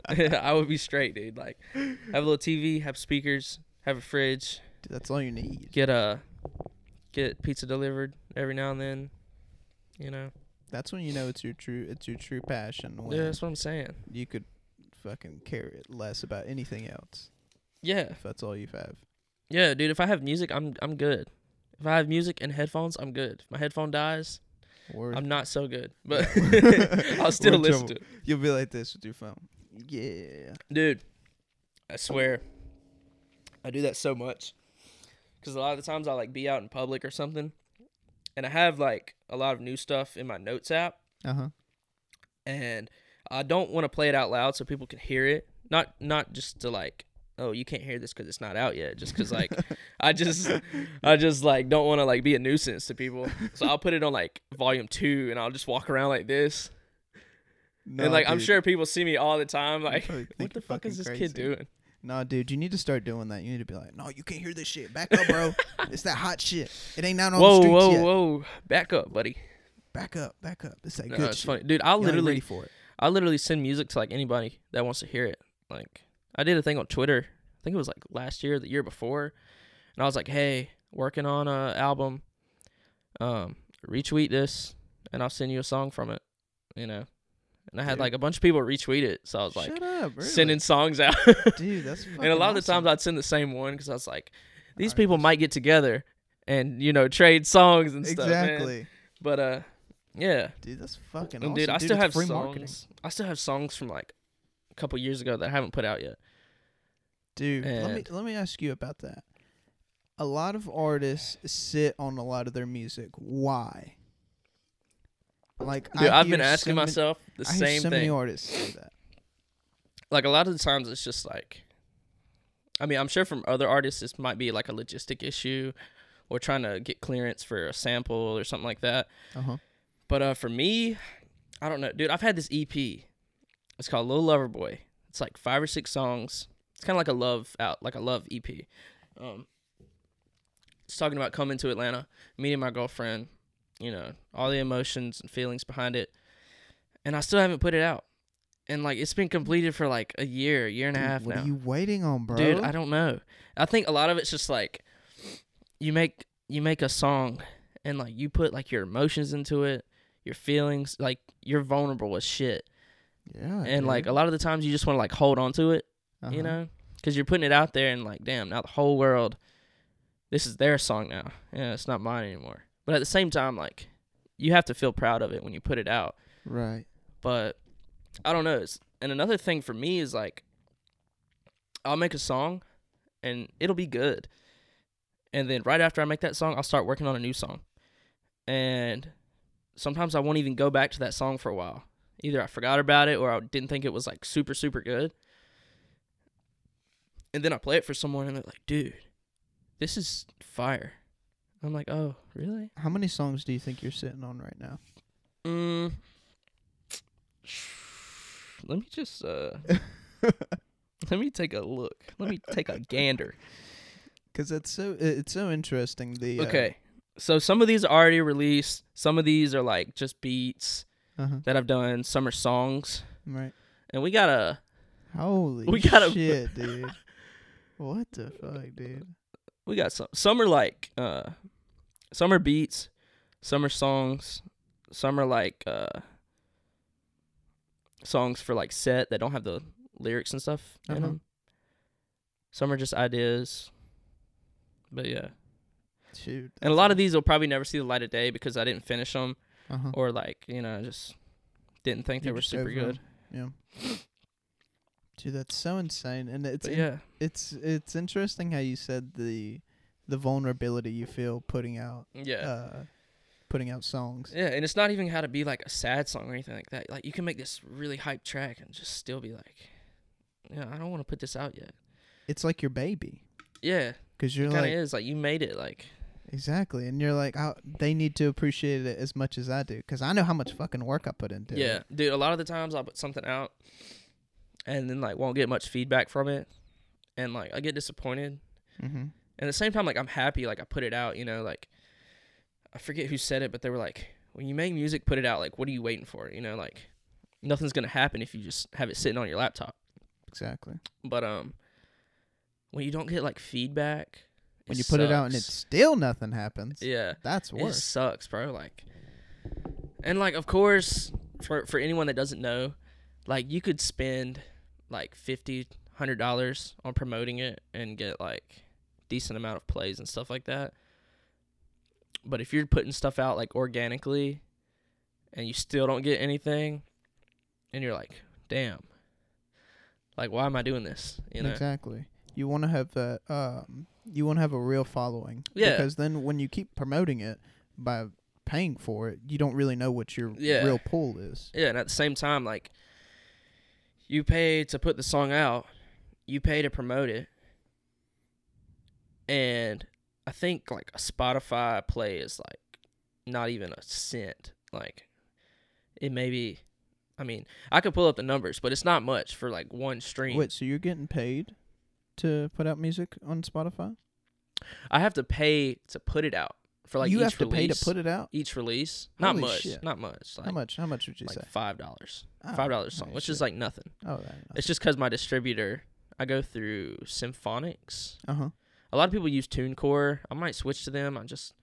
I would be straight, dude. Like, have a little T V, have speakers, have a fridge. Dude, that's all you need. Get a get pizza delivered every now and then, you know. That's when you know it's your true it's your true passion. Yeah, that's what I'm saying. You could fucking care less about anything else. Yeah. If that's all you have. Yeah, dude. If I have music, I'm I'm good. If I have music and headphones, I'm good. If my headphone dies, Word. I'm not so good, but I'll still listen trouble. to it. You'll be like this with your phone. Yeah. Dude, I swear, I do that so much. Because a lot of the times I'll, like, be out in public or something, and I have, like, a lot of new stuff in my notes app. Uh-huh. And I don't want to play it out loud so people can hear it. Not not just to, like, oh, you can't hear this because it's not out yet. Just because, like, I just, I just like, don't want to, like, be a nuisance to people. So I'll put it on, like, volume two, and I'll just walk around like this. No, and, like, dude. I'm sure people see me all the time, like, what the fuck is this crazy. kid doing? Nah, dude, you need to start doing that. You need to be like, no, you can't hear this shit. Back up, bro. It's that hot shit. It ain't out on whoa, the streets whoa, yet. Whoa, whoa, whoa. Back up, buddy. Back up, back up. It's that no, good it's shit. Funny. Dude, I literally, for it. I literally send music to, like, anybody that wants to hear it. Like, I did a thing on Twitter. I think it was, like, last year, the year before. And I was like, hey, working on a album. Um, retweet this, and I'll send you a song from it, you know. And I had, dude. like, a bunch of people retweet it. So I was, like, Shut up, really? sending songs out. Dude, that's fucking And a lot awesome. of the times I'd send the same one because I was like, these All people right. might get together and, you know, trade songs and exactly. stuff. Exactly. But, uh, yeah. Dude, that's fucking and awesome. Dude, I dude, still have free songs. Marketing. I still have songs from, like, a couple years ago that I haven't put out yet. Dude, and let me let me ask you about that. A lot of artists sit on a lot of their music. Why? Like, dude, I've been asking so many, myself the I same hear so thing. Many artists say that. Like, a lot of the times, it's just like, I mean, I'm sure from other artists, this might be like a logistic issue, or trying to get clearance for a sample or something like that. Uh-huh. But uh, for me, I don't know, dude. I've had this E P. It's called Lil Lover Boy. It's like five or six songs. It's kind of like a love out, like a love E P. Um, it's talking about coming to Atlanta, meeting my girlfriend. You know, all the emotions and feelings behind it. And I still haven't put it out. And, like, it's been completed for, like, a year, year and dude, a half what now. What are you waiting on, bro? Dude, I don't know. I think a lot of it's just, like, you make you make a song and, like, you put, like, your emotions into it, your feelings. Like, you're vulnerable as shit. Yeah. And, dude. like, a lot of the times you just want to, like, hold on to it, uh-huh. you know? Because you're putting it out there and, like, damn, now the whole world, this is their song now. Yeah, it's not mine anymore. But at the same time, like, you have to feel proud of it when you put it out. Right. But I don't know. It's, and another thing for me is, like, I'll make a song and it'll be good. And then right after I make that song, I'll start working on a new song. And sometimes I won't even go back to that song for a while. Either I forgot about it or I didn't think it was, like, super, super good. And then I play it for someone and they're like, dude, this is fire. I'm like, oh, really? How many songs do you think you're sitting on right now? Mm. Let me just, uh, let me take a look. Let me take a gander. Because it's so, it's so interesting. The Okay. Uh, so some of these are already released. Some of these are, like, just beats uh-huh. that I've done. Some are songs. Right. And we got a... Holy we got shit, a, dude. What the fuck, dude? We got some. Some are, like... uh. Some are beats, some are songs, some are, like, uh, songs for, like, set that don't have the lyrics and stuff uh-huh. in them. Some are just ideas. But, yeah. Shoot. And a lot of these will probably never see the light of day because I didn't finish them uh-huh. or, like, you know, just didn't think you they were super good. Them. Yeah. Dude, that's so insane. And it's in- yeah. it's it's interesting how you said the... the vulnerability you feel putting out yeah. uh, putting out songs. Yeah, and it's not even how to be, like, a sad song or anything like that. Like, you can make this really hype track and just still be like, yeah, I don't want to put this out yet. It's like your baby. Yeah. Because you're it like... It kind of is. Like, you made it, like... Exactly. And you're like, oh, they need to appreciate it as much as I do, because I know how much fucking work I put into yeah, it. Yeah, dude, a lot of the times I'll put something out and then, like, won't get much feedback from it. And, like, I get disappointed. Mm-hmm. And at the same time, like, I'm happy, like, I put it out, you know, like, I forget who said it, but they were like, when you make music, put it out, like, what are you waiting for? You know, like, nothing's going to happen if you just have it sitting on your laptop. Exactly. But um, when you don't get, like, feedback... When you put it out and it's still nothing happens. Yeah. That's worse. It sucks, bro. Like, and like, of course, for, for anyone that doesn't know, like, you could spend like fifty, hundred dollars on promoting it and get like decent amount of plays and stuff like that. But if you're putting stuff out like organically and you still don't get anything, and you're like, damn, like, why am I doing this? You know? Exactly. You want to have that, um, you want to have a real following. Yeah. Because then when you keep promoting it by paying for it, you don't really know what your yeah. real pull is. Yeah, and at the same time, like, you pay to put the song out, you pay to promote it, and I think, like, a Spotify play is, like, not even a cent. Like, it may be, I mean, I could pull up the numbers, but it's not much for, like, one stream. Wait, so you're getting paid to put out music on Spotify? I have to pay to put it out for like you each have to release, pay to put it out each release. Holy not much, shit. not much. Like, how much? How much would you like say? Five dollars. Oh, Five dollars song, which shit. is like nothing. Oh, that is. It's just because my distributor. I go through Symphonix. Uh huh. A lot of people use TuneCore. I might switch to them. I just,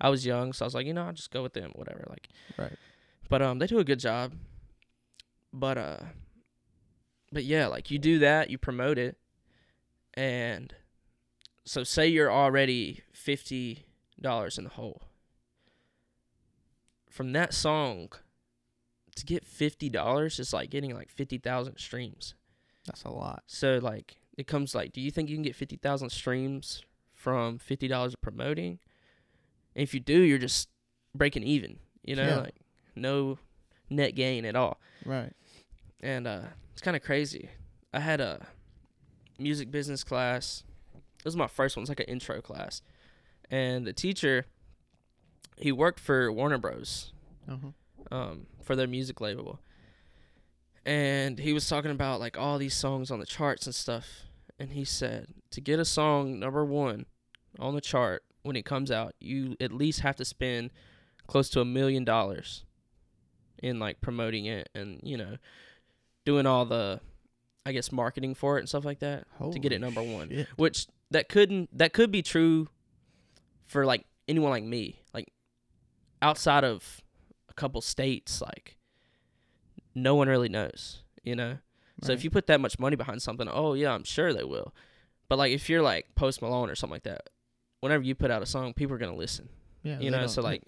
I was young, so I was like, you know, I'll just go with them, whatever. Like, right. But um, they do a good job. But uh, but yeah, like you do that, you promote it. And so say you're already fifty dollars in the hole. From that song, to get fifty dollars is like getting like fifty thousand streams. That's a lot. So like it comes like, do you think you can get fifty thousand streams from fifty dollars promoting? And if you do, you're just breaking even, you know, yeah. like no net gain at all. Right. And uh, it's kind of crazy. I had a... music business class. It was my first one. It's like an intro class, and the teacher, he worked for Warner Bros. Uh-huh. Um, for their music label, and he was talking about like all these songs on the charts and stuff. And he said to get a song number one on the chart when it comes out, you at least have to spend close to a million dollars in like promoting it and you know doing all the. I guess marketing for it and stuff like that Holy to get it number one, shit. Which that couldn't that could be true for like anyone like me, like outside of a couple states, like no one really knows, you know. Right. So if you put that much money behind something, oh yeah, I'm sure they will. But like if you're like Post Malone or something like that, whenever you put out a song, people are gonna listen. Yeah, you know. So like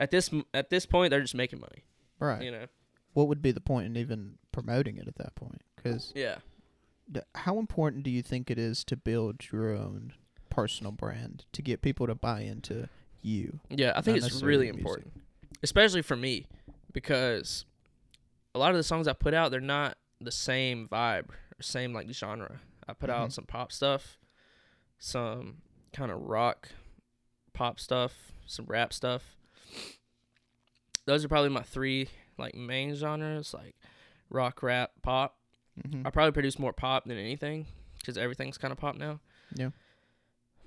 at this at this point, they're just making money, right? You know. What would be the point in even promoting it at that point? Because yeah, th- how important do you think it is to build your own personal brand to get people to buy into you? Yeah, I think it's really important, especially for me, because a lot of the songs I put out, they're not the same vibe or same like genre. I put mm-hmm. out some pop stuff, some kind of rock pop stuff, some rap stuff. Those are probably my three like main genres, like rock, rap, pop. Mm-hmm. I probably produce more pop than anything because everything's kind of pop now. Yeah.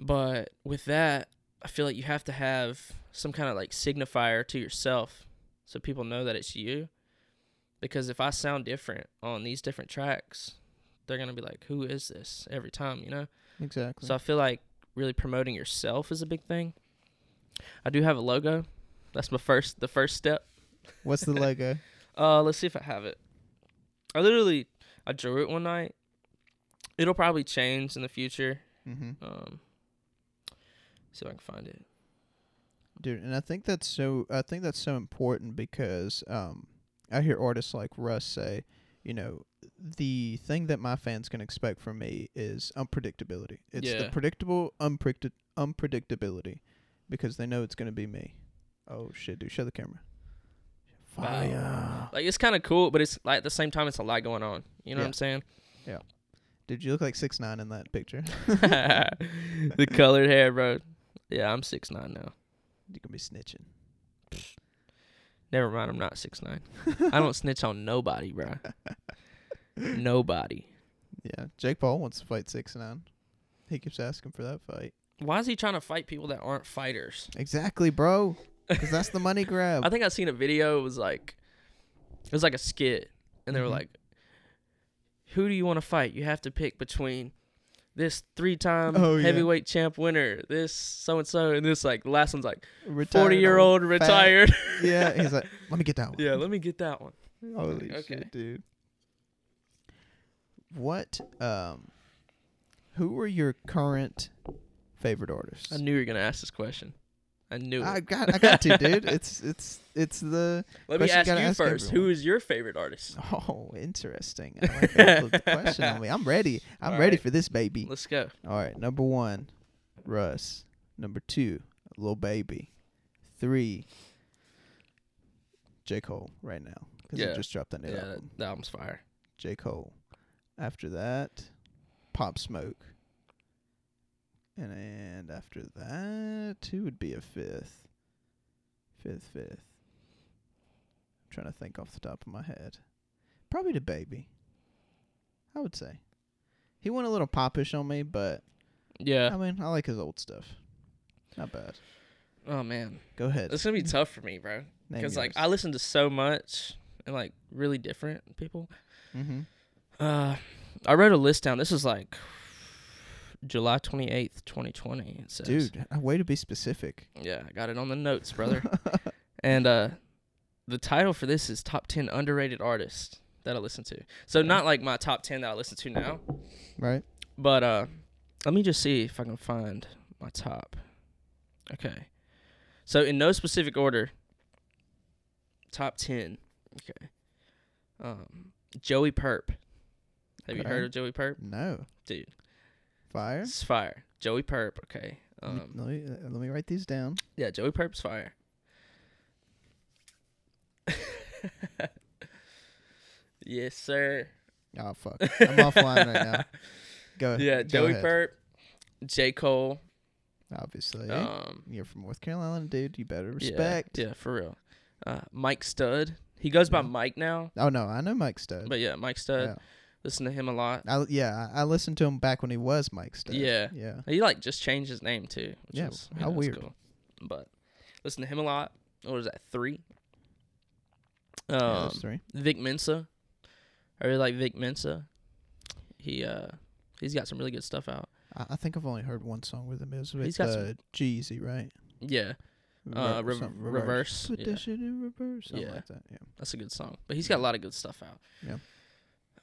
But with that, I feel like you have to have some kind of like signifier to yourself so people know that it's you. Because if I sound different on these different tracks, they're going to be like, who is this every time, you know? Exactly. So I feel like really promoting yourself is a big thing. I do have a logo. That's my first, the first step. What's the logo? uh, let's see if I have it. I literally, I drew it one night. It'll probably change in the future. Mm-hmm. Um, see if I can find it, dude. And I think that's so. I think that's so important because um, I hear artists like Russ say, you know, the thing that my fans can expect from me is unpredictability. It's yeah. the predictable unpredict- unpredictability because they know it's gonna be me. Oh shit, dude! Show the camera. Wow. Like, it's kind of cool, but it's like at the same time, it's a lot going on. You know yeah. what I'm saying? Yeah. Dude, you look like six nine in that picture. The colored hair, bro. Yeah, I'm six nine now. You're going to be snitching. Never mind, I'm not six nine. I don't snitch on nobody, bro. Nobody. Yeah, Jake Paul wants to fight six nine. He keeps asking for that fight. Why is he trying to fight people that aren't fighters? Exactly, bro. Because that's the money grab. I think I seen a video. It was like, it was like a skit. And they mm-hmm. were like, who do you want to fight? You have to pick between this three-time oh, heavyweight yeah. champ winner, this so-and-so, and this, like, the last one's like forty-year-old retired. Yeah, he's like, let me get that one. Yeah, let me get that one. Holy okay. shit, dude. What, um, who are your current favorite artists? I knew you were going to ask this question. I knew it. I got, I got to, dude. It's, it's, it's the. Let me ask you, you ask first. Everyone. Who is your favorite artist? Oh, interesting. I like that the question on me. I'm ready. I'm All ready right. for this, baby. Let's go. All right. Number one, Russ. Number two, Lil Baby. Three, J. Cole. Right now, because yeah. he just dropped that new yeah, album. That album's fire. J. Cole. After that, Pop Smoke. And, and after that, who would be a fifth? Fifth, fifth. I'm trying to think off the top of my head. Probably the Baby. I would say. He went a little popish on me, but yeah. I mean, I like his old stuff. Not bad. Oh, man. Go ahead. It's going to be tough for me, bro. Because, like, I listen to so much and, like, really different people. Mm-hmm. Uh, I wrote a list down. This is, like... July twenty-eighth, twenty twenty, it says. Dude, a way to be specific. Yeah, I got it on the notes, brother. And uh, the title for this is Top ten Underrated Artists That I Listen To. So yeah. not like my top ten that I listen to now. Right. But uh, let me just see if I can find my top. Okay. So in no specific order, top ten. Okay. Um, Joey Purp. Have okay. you heard of Joey Purp? No. Dude. Fire? It's fire. Joey Purp, okay. Um, let, me, let me write these down. Yeah, Joey Purp's fire. Yes, sir. Oh, fuck. I'm offline right now. Go Yeah, go Joey ahead. Purp, J. Cole. Obviously. Um, You're from North Carolina, dude. You better respect. Yeah, yeah for real. Uh, Mike Stud. He goes by yeah. Mike now. Oh, no. I know Mike Stud. But, yeah, Mike Stud. Yeah. Listen to him a lot. I, yeah, I listened to him back when he was Mike Stud. Yeah. yeah. He, like, just changed his name, too. Which yeah, is, how know, weird. Cool. But listen to him a lot. What was that, three? Um, yeah, that was three. Vic Mensa. I really like Vic Mensa. He, uh, he's got some really good stuff out. I, I think I've only heard one song with him. It was with he's got uh, G-Eazy, right? Yeah. Uh, re- reverse. reverse. Put yeah. that shit in reverse. Something yeah. like that, yeah. That's a good song. But he's got a lot of good stuff out. Yeah.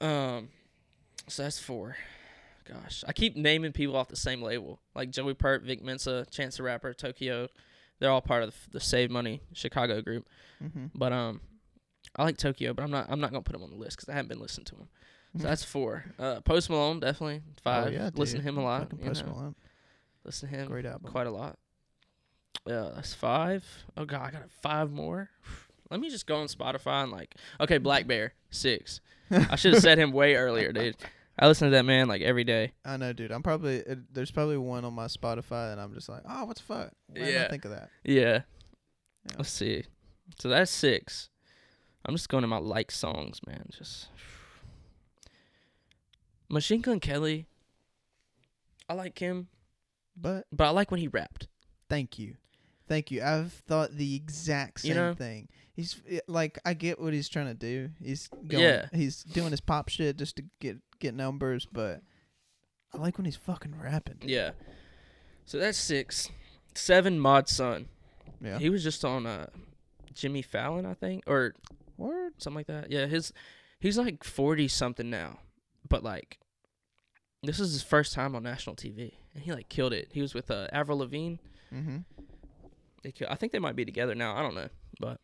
Um, so that's four. Gosh, I keep naming people off the same label, like Joey Purp, Vic Mensa, Chance the Rapper, Tokyo. They're all part of the, the Save Money Chicago group. Mm-hmm. But um, I like Tokyo, but I'm not. I'm not gonna put them on the list because I haven't been listening to them. So that's four. Uh, Post Malone definitely five. Oh, yeah, listen to him a lot. You Post know. Malone. Listen to him. Great album. Quite a lot. Yeah, that's five. Oh God, I got five more. Let me just go on Spotify and like, okay, Black Bear, six. I should have said him way earlier, dude. I listen to that man like every day. I know, dude. I'm probably uh, there's probably one on my Spotify, and I'm just like, oh, what the fuck? Why yeah. did I think of that? Yeah. yeah. Let's see. So that's six. I'm just going to my like songs, man. Just Machine Gun Kelly. I like him, but but I like when he rapped. Thank you. Thank you. I've thought the exact same you know? thing. He's like, I get what he's trying to do. He's going, yeah. he's doing his pop shit just to get get numbers, but I like when he's fucking rapping. Yeah. So that's six. Seven, Mod Sun. Yeah. He was just on uh, Jimmy Fallon, I think, or Word? something like that. Yeah. His he's like forty something now, but like this is his first time on national T V, and he like killed it. He was with uh, Avril Lavigne. Mm-hmm. I think they might be together now. I don't know, but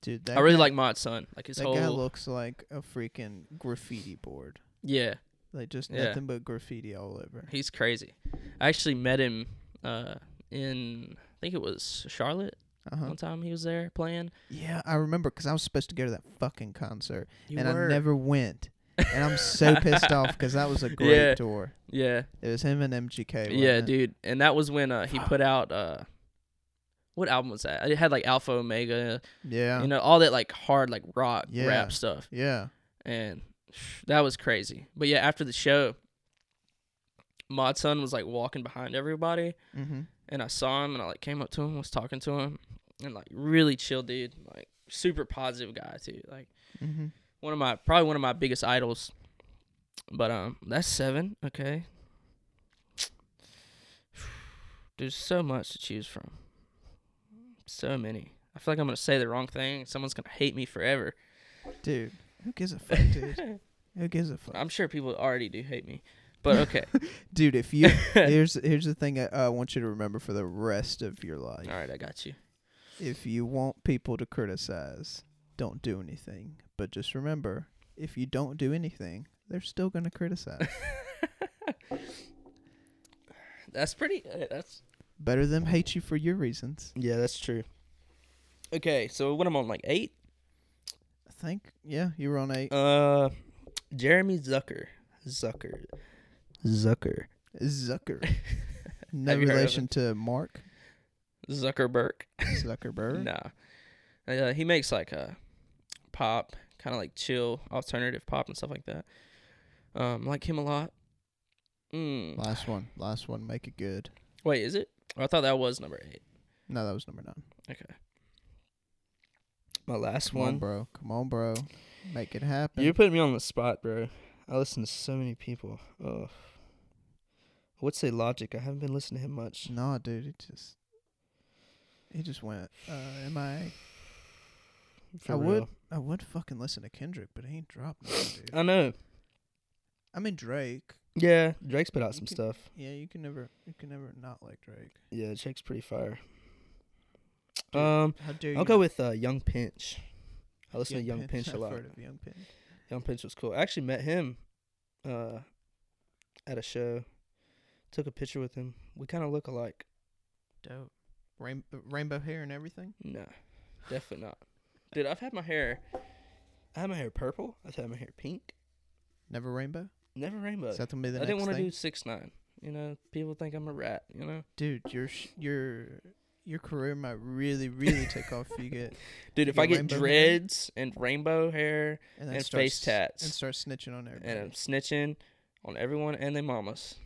dude, that I really guy, like Mod Sun. Like his that whole guy looks like a freaking graffiti board. Yeah, like just yeah. nothing but graffiti all over. He's crazy. I actually met him uh, in I think it was Charlotte. Uh-huh. One time he was there playing. Yeah, I remember because I was supposed to go to that fucking concert you and were. I never went. And I'm so pissed off because that was a great yeah. tour. Yeah. It was him and M G K. Yeah, it? dude. And that was when uh, he put out, uh, what album was that? It had like Alpha Omega. Yeah. You know, all that like hard like rock yeah. rap stuff. Yeah. And that was crazy. But yeah, after the show, Mod Sun was like walking behind everybody. Mm-hmm. And I saw him and I like came up to him, was talking to him. And like really chill dude. Like super positive guy too. Like. Mm-hmm. One of my, probably one of my biggest idols, but um, that's seven, okay. There's so much to choose from, so many. I feel like I'm gonna say the wrong thing. Someone's gonna hate me forever. Dude, who gives a fuck, dude? Who gives a fuck? I'm sure people already do hate me, but okay. Dude, if you here's here's the thing I, I want you to remember for the rest of your life. All right, I got you. If you want people to criticize, don't do anything. But just remember, if you don't do anything, they're still going to criticize. That's pretty... Uh, that's better than hate you for your reasons. Yeah, that's true. Okay, so what am I on, like eight? I think, yeah, you were on eight. Uh, Jeremy Zucker. Zucker. Zucker. Zucker. No relation to Mark? Zuckerberg. Zuckerberg? Nah. Uh, he makes like a... pop, kind of like chill, alternative pop and stuff like that. Um, like him a lot. Mm. Last one. Last one. Make it good. Wait, is it? Oh, I thought that was number eight. No, that was number nine. Okay. My last Come one. Come on, bro. Come on, bro. Make it happen. You're putting me on the spot, bro. I listen to so many people. Ugh. I would say Logic. I haven't been listening to him much. No, dude. It just... He just went, uh, M I A. For I real. would I would fucking listen to Kendrick, but he ain't dropped nothing, dude. I know. I mean Drake. Yeah, Drake's put out you some can, stuff. Yeah, you can never you can never not like Drake. Yeah, Drake's pretty fire. Dude, um how dare you? I'll go with uh, Young Pinch. I listen Young to Young Pinch, Pinch a I've lot. Heard of Young Pinch. Young Pinch was cool. I actually met him uh at a show. Took a picture with him. We kind of look alike. Dope. Rain- rainbow hair and everything? No. Definitely not. Dude, I've had my hair, I had my hair purple. I've had my hair pink. Never rainbow? Never rainbow. Is that gonna be the I next didn't want to do six nine. You know, people think I'm a rat, you know? Dude, your sh- your your career might really, really take off if you get... Dude, you if get I get dreads hair. and rainbow hair and, and face tats. And start snitching on everyone. And I'm snitching on everyone and their mamas.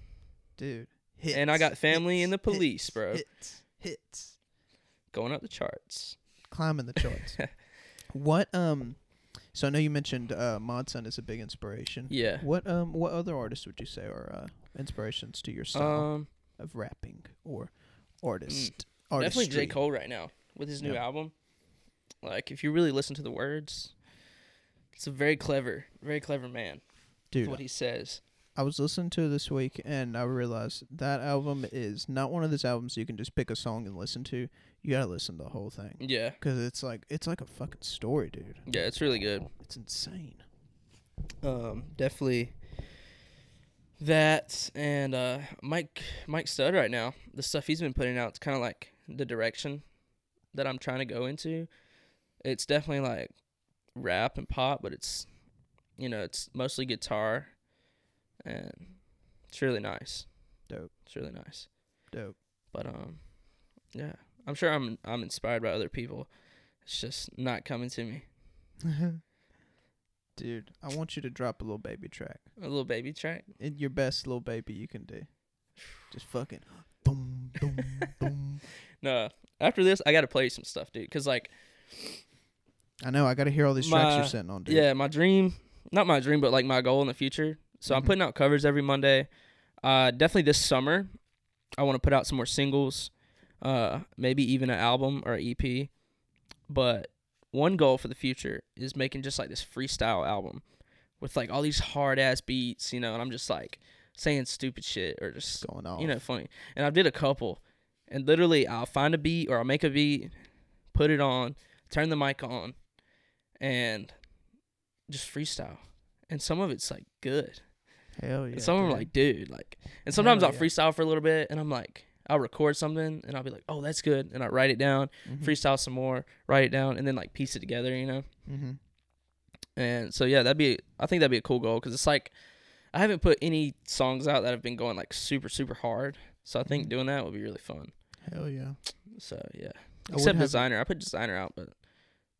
Dude, hits. And I got family hits, and the police, hits, bro. Hits, hits. Going up the charts. Climbing the charts. What um, so I know you mentioned uh, Mod Sun is a big inspiration. Yeah. What um, what other artists would you say are uh, inspirations to your style um, of rapping or artist? Mm, definitely J. Cole right now with his new yeah. album. Like if you really listen to the words, it's a very clever, very clever man. Dude, what he says. I was listening to it this week and I realized that album is not one of those albums you can just pick a song and listen to. You gotta listen to the whole thing. Yeah. Because it's like, it's like a fucking story, dude. Yeah, it's really good. It's insane. Um, definitely that and uh, Mike Mike Stud right now, the stuff he's been putting out, it's kind of like the direction that I'm trying to go into. It's definitely like rap and pop, but it's, you know, it's mostly guitar and it's really nice. Dope. It's really nice. Dope. But, um, yeah. I'm sure I'm I'm inspired by other people. It's just not coming to me. Dude, I want you to drop a Lil Baby track. A Lil Baby track? And your best Lil Baby you can do. Just fucking boom, boom, boom. No, after this, I got to play you some stuff, dude. Because, like... I know, I got to hear all these my, tracks you're sitting on, dude. Yeah, my dream... Not my dream, but, like, my goal in the future. So, mm-hmm. I'm putting out covers every Monday. Uh, definitely this summer, I want to put out some more singles. Uh, maybe even an album or an E P, but one goal for the future is making just like this freestyle album with like all these hard ass beats, you know, and I'm just like saying stupid shit or just going off, you know, funny. And I did a couple and literally I'll find a beat or I'll make a beat, put it on, turn the mic on and just freestyle. And some of it's like good. Hell yeah. And some of them are like, dude, like, and sometimes Hell I'll yeah. freestyle for a little bit and I'm like, I'll record something, and I'll be like, oh, that's good, and I'll write it down, mm-hmm. freestyle some more, write it down, and then, like, piece it together, you know? Mm-hmm. And so, yeah, that'd be, I think that'd be a cool goal, because it's like, I haven't put any songs out that have been going like super, super hard. So I think doing that would be really fun. Hell yeah. So, yeah. I Except Designer. I put Designer out, but that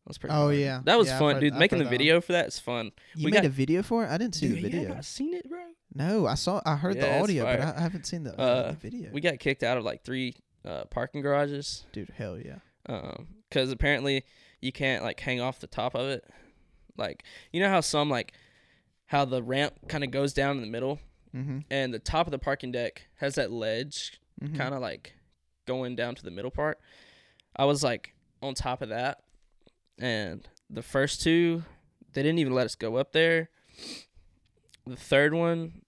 was pretty Oh, fun. yeah. That was yeah, fun, heard, dude. I've Making the video one. for that is fun. You we made got, a video for it? I didn't see dude, the video. You haven't seen it, bro? No, I saw, I heard yeah, the audio, but I, I haven't seen the, uh, uh, the video. We got kicked out of like three uh, parking garages. Dude, hell yeah. Um, because apparently you can't like hang off the top of it. Like, you know how some like, how the ramp kind of goes down in the middle, mm-hmm. and the top of the parking deck has that ledge mm-hmm. kind of like going down to the middle part. I was like on top of that, and the first two, they didn't even let us go up there. The third one,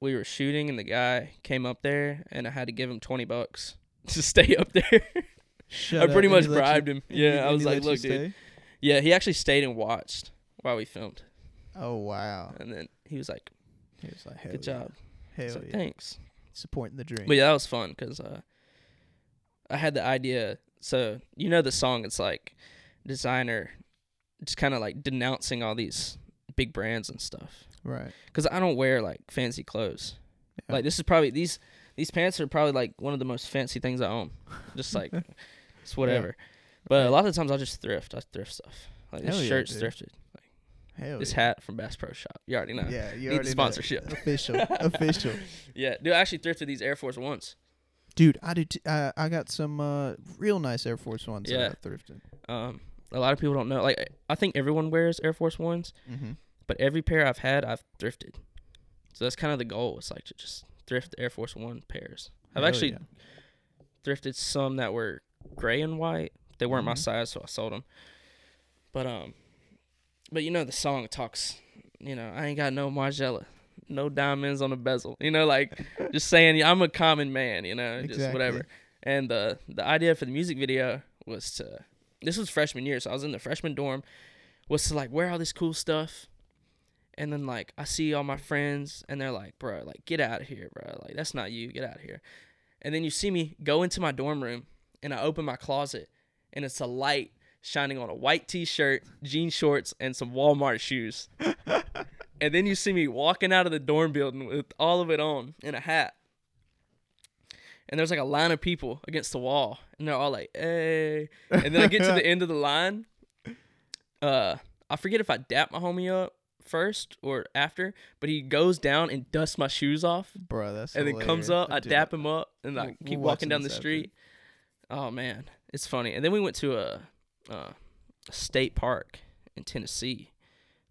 we were shooting, and the guy came up there, and I had to give him twenty bucks to stay up there. Shut I pretty up. much bribed you, him. Yeah, he, I was like, look, dude. Yeah, he actually stayed and watched while we filmed. Oh, wow. And then he was like, he was like good yeah. job. Hell so, yeah. Thanks. Supporting the dream. But yeah, that was fun because uh, I had the idea. So, you know the song, it's like Designer just kind of like denouncing all these big brands and stuff. Right. Because I don't wear like fancy clothes. Yeah. Like this is probably, these these pants are probably like one of the most fancy things I own. Just like, it's whatever. Yeah. But right. a lot of the times I'll just thrift. I thrift stuff. Like Hell this yeah, shirt's dude. thrifted. Hell this yeah. hat from Bass Pro Shop. You already know. Yeah, you Need already sponsorship. Know. Official. Official. Yeah. Dude, I actually thrifted these Air Force Ones. Dude, I did. T- I, I got some uh, real nice Air Force Ones yeah. that I thrifted. Um, a lot of people don't know. Like, I think everyone wears Air Force Ones, mm-hmm. but every pair I've had, I've thrifted. So that's kind of the goal. It's like to just thrift Air Force One pairs. I've Hell actually yeah. thrifted some that were gray and white. They weren't mm-hmm. my size, so I sold them. But, um... But, you know, the song talks, you know, I ain't got no Margiela, no diamonds on the bezel. You know, like, just saying, I'm a common man, you know, exactly. just whatever. And the the idea for the music video was to, this was freshman year, so I was in the freshman dorm, was to, like, wear all this cool stuff. And then, like, I see all my friends, and they're like, bro, like, get out of here, bro. Like, that's not you. Get out of here. And then you see me go into my dorm room, and I open my closet, and it's a light. Shining on a white t-shirt, jean shorts, and some Walmart shoes. And then you see me walking out of the dorm building with all of it on and a hat. And there's like a line of people against the wall. And they're all like, hey. And then I get to the end of the line. Uh, I forget if I dap my homie up first or after, but he goes down and dusts my shoes off. Bro, that's And hilarious. Then comes up, I Dude. dap him up, and I keep Watching walking down the street. Happen. Oh, man. It's funny. And then we went to a... Uh, a state park in Tennessee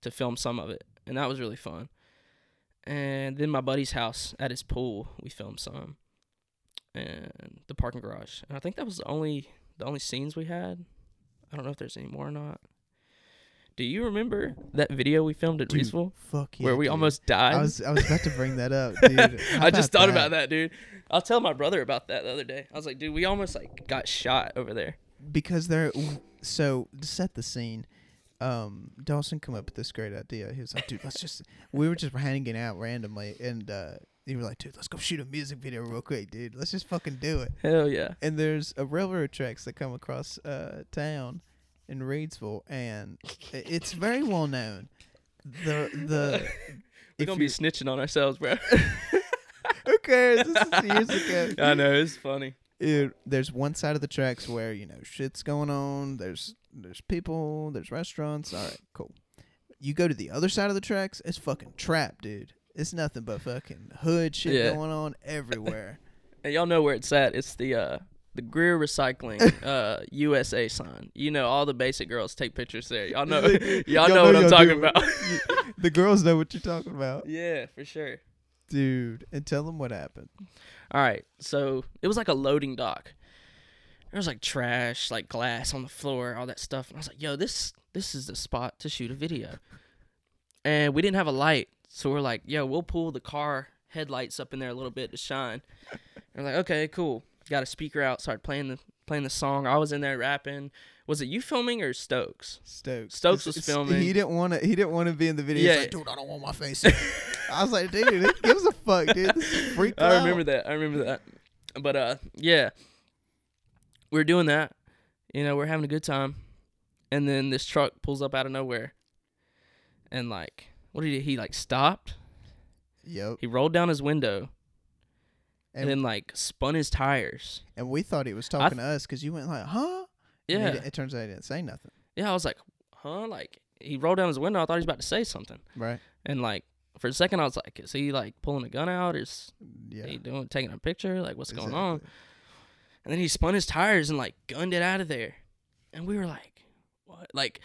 to film some of it, and that was really fun. And then my buddy's house at his pool, we filmed some, and the parking garage. And I think that was the only the only scenes we had. I don't know if there's any more or not. Do you remember that video we filmed at Reidsville? Fuck yeah, where we dude. almost died. I was I was about to bring that up, dude. I just thought that? about that, dude. I'll tell my brother about that the other day. I was like, dude, we almost like got shot over there. Because they're so to set the scene, um, Dawson come up with this great idea. He was like, "Dude, let's just." We were just hanging out randomly, and uh, he was like, "Dude, let's go shoot a music video real quick, dude. Let's just fucking do it." Hell yeah! And there's a railroad tracks that come across uh, town in Reidsville, and it's very well known. The the we're gonna be snitching on ourselves, bro. Who cares? This is years ago. I know, it's funny. It, there's one side of the tracks where, you know, shit's going on. There's there's people. There's restaurants. All right, cool. You go to the other side of the tracks, it's fucking trap, dude. It's nothing but fucking hood shit yeah. going on everywhere. And y'all know where it's at. It's the uh, the Greer Recycling uh, U S A sign. You know, all the basic girls take pictures there. Y'all know y'all, y'all know, know what y'all I'm talking do. about. The girls know what you're talking about. Yeah, for sure. Dude, and tell them what happened. All right, so it was like a loading dock. There was like trash, like glass on the floor, all that stuff. And I was like, yo, this this is the spot to shoot a video. And we didn't have a light, so we're like, yo, we'll pull the car headlights up in there a little bit to shine. And we're like, okay, cool. Got a speaker out, started playing the playing the song. I was in there rapping. Was it you filming or Stokes? Stokes. Stokes was filming. He didn't want to. He didn't want to be in the video. Yeah. He's like, dude, I don't want my face. I was like, dude, give us a fuck, dude. This is freak out. I remember that. I remember that. But uh, yeah, we we're doing that. You know, we we're having a good time, and then this truck pulls up out of nowhere, and like, what did he do? He like stopped. Yep. He rolled down his window. And, and then like spun his tires. And we thought he was talking th- to us because you went like, huh? Yeah. It turns out he didn't say nothing. Yeah, I was like, huh? Like, he rolled down his window. I thought he was about to say something. Right. And like, for a second, I was like, is he like pulling a gun out? Is yeah. he doing taking a picture? Like, what's exactly. going on? And then he spun his tires and like gunned it out of there. And we were like, what? Like,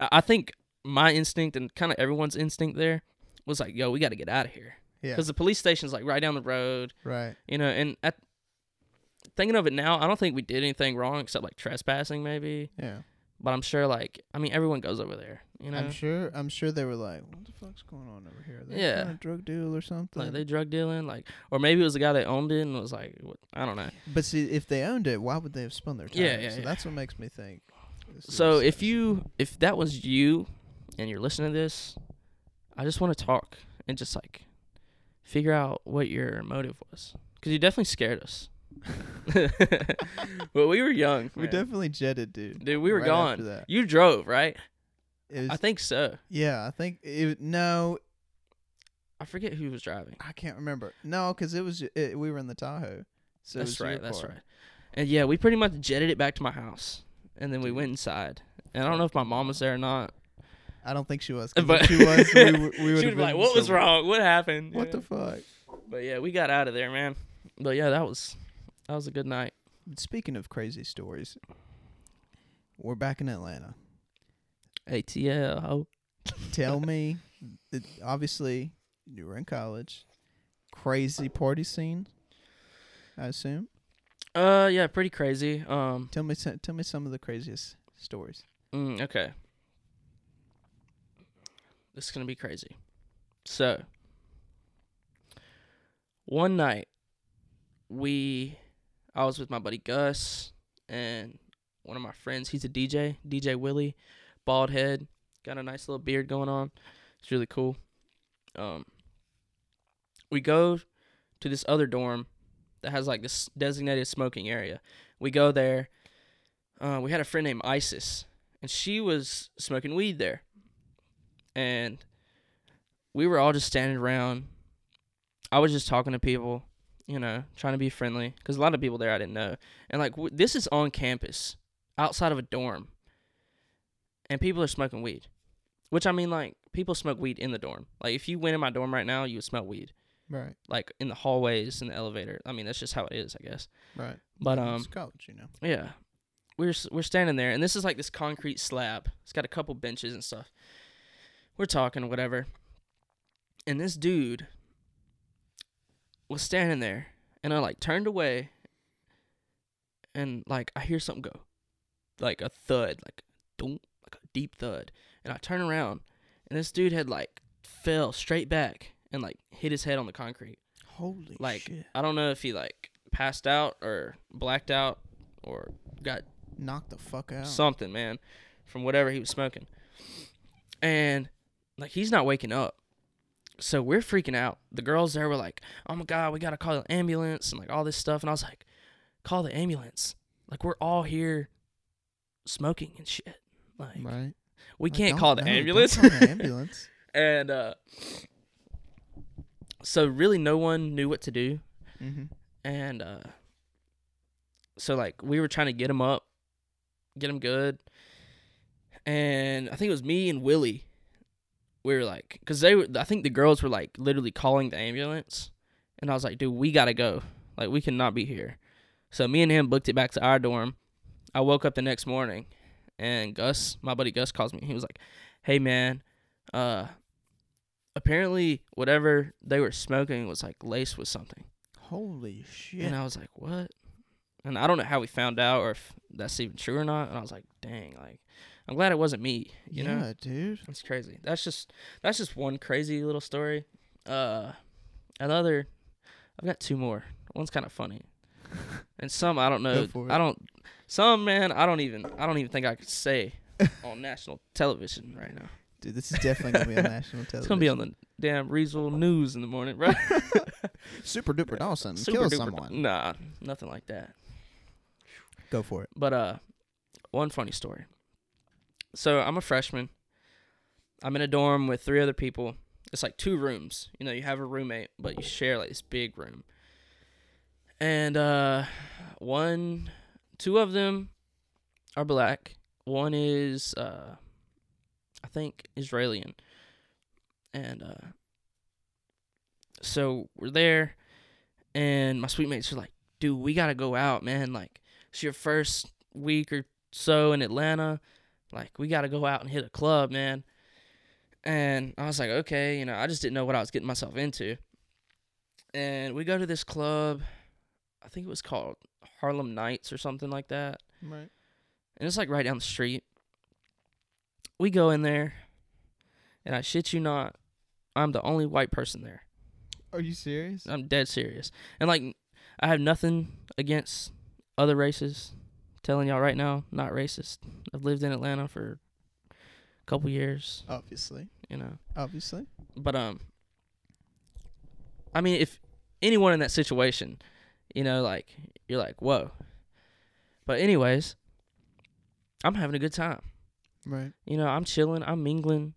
I think my instinct and kind of everyone's instinct there was like, yo, we got to get out of here. Yeah. Because the police station's like right down the road. Right. You know, and at, thinking of it now, I don't think we did anything wrong except like trespassing maybe. Yeah. But I'm sure like, I mean, everyone goes over there, you know? I'm sure, I'm sure they were like, what the fuck's going on over here? They yeah. kind of drug deal or something? Like they drug dealing, like, or maybe it was the guy that owned it and was like, what, I don't know. But see, if they owned it, why would they have spun their time? Yeah, yeah, so yeah. that's what makes me think. So if stuff. you, if that was you and you're listening to this, I just want to talk and just like, figure out what your motive was, because you definitely scared us. But we were young. We man. definitely jetted, dude. Dude, we were right gone. You drove, right? It was, I think so. Yeah, I think it. No, I forget who was driving. I can't remember. No, because it was it, we were in the Tahoe. So that's right. That's part. right. And yeah, we pretty much jetted it back to my house, and then we went inside. And I don't know if my mom was there or not. I don't think she was. But if she was, we, we would she have been like, what was wrong? What happened? What know? the fuck? But yeah, we got out of there, man. But yeah, that was that was a good night. Speaking of crazy stories, we're back in Atlanta. A T L. Tell me, it, obviously, you were in college. Crazy party scene, I assume? Uh, yeah, pretty crazy. Um, Tell me, tell me some of the craziest stories. Mm, okay. This is going to be crazy. So, one night, we, I was with my buddy Gus and one of my friends. He's a D J, D J Willie, bald head, got a nice little beard going on. It's really cool. Um, we go to this other dorm that has like this designated smoking area. We go there. Uh, we had a friend named Isis, and she was smoking weed there. And we were all just standing around. I was just talking to people, you know, trying to be friendly. Because a lot of people there I didn't know. And, like, w- this is on campus, outside of a dorm. And people are smoking weed. Which, I mean, like, people smoke weed in the dorm. Like, if you went in my dorm right now, you would smell weed. Right. Like, in the hallways, in the elevator. I mean, that's just how it is, I guess. Right. But, um. It's college, you know. Yeah. We're, we're standing there. And this is, like, this concrete slab. It's got a couple benches and stuff. We're talking, whatever. And this dude was standing there. And I, like, turned away. And, like, I hear something go. Like a thud. Like, like a deep thud. And I turn around. And this dude had, like, fell straight back. And, like, hit his head on the concrete. Holy like, shit. Like, I don't know if he, like, passed out or blacked out. Or got knocked the fuck out. Something, man. From whatever he was smoking. And like, he's not waking up. So we're freaking out. The girls there were like, oh my God, we got to call an ambulance and like all this stuff. And I was like, call the ambulance. Like, we're all here smoking and shit. Like, right. we can't call the no, ambulance. Don't call the ambulance. And uh, so really no one knew what to do. Mm-hmm. And uh, so like we were trying to get him up, get him good. And I think it was me and Willie. We were like, because they were, I think the girls were like literally calling the ambulance. And I was like, dude, we got to go. Like, we cannot be here. So me and him booked it back to our dorm. I woke up the next morning and Gus, my buddy Gus, calls me. He was like, hey, man, uh, apparently whatever they were smoking was like laced with something. Holy shit. And I was like, what? And I don't know how we found out or if that's even true or not. And I was like, dang, like, I'm glad it wasn't me, you yeah, know? Yeah, dude. That's crazy. That's just that's just one crazy little story. Uh, another, I've got two more. One's kind of funny. And some, I don't know. I don't, some, man, I don't even, I don't even think I could say on national television right now. Dude, this is definitely going to be on national television. It's going to be on the damn Reidsville news in the morning, bro. Super Duper Dawson Super kills duper someone. D- nah, nothing like that. Go for it. But uh, one funny story. So I'm a freshman. I'm in a dorm with three other people. It's like two rooms. You know, you have a roommate, but you share like this big room. And uh, one, two of them are black. One is, uh, I think, Israeli. And uh, so we're there, and my suite mates are like, dude, we got to go out, man. Like, it's your first week or so in Atlanta. Like, we got to go out and hit a club, man. And I was like, okay, you know, I just didn't know what I was getting myself into. And we go to this club. I think it was called Harlem Nights or something like that. Right. And it's like right down the street. We go in there, and I shit you not, I'm the only white person there. Are you serious? I'm dead serious. And like, I have nothing against other races. I'm telling y'all right now, not racist. I've lived in Atlanta for a couple years. Obviously. You know. Obviously. But, um, I mean, if anyone in that situation, you know, like, you're like, whoa. But anyways, I'm having a good time. Right. You know, I'm chilling. I'm mingling.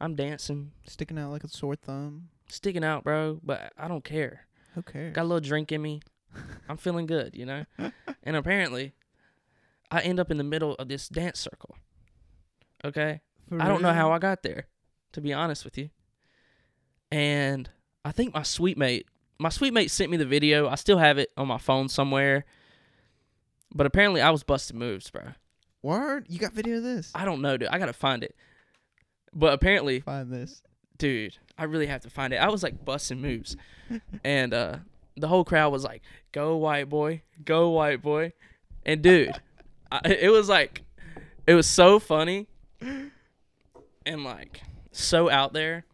I'm dancing. Sticking out like a sore thumb. Sticking out, bro. But I don't care. Who cares? Got a little drink in me. I'm feeling good, you know? And apparently, I end up in the middle of this dance circle. Okay? For I don't know how I got there, to be honest with you. And I think my suite mate, my suite mate sent me the video. I still have it on my phone somewhere. But apparently, I was busting moves, bro. Word? You got video of this? I don't know, dude. I got to find it. But apparently... Find this. Dude, I really have to find it. I was like busting moves. And uh, the whole crowd was like, go white boy, go white boy. And dude, I, it was like, it was so funny and like so out there.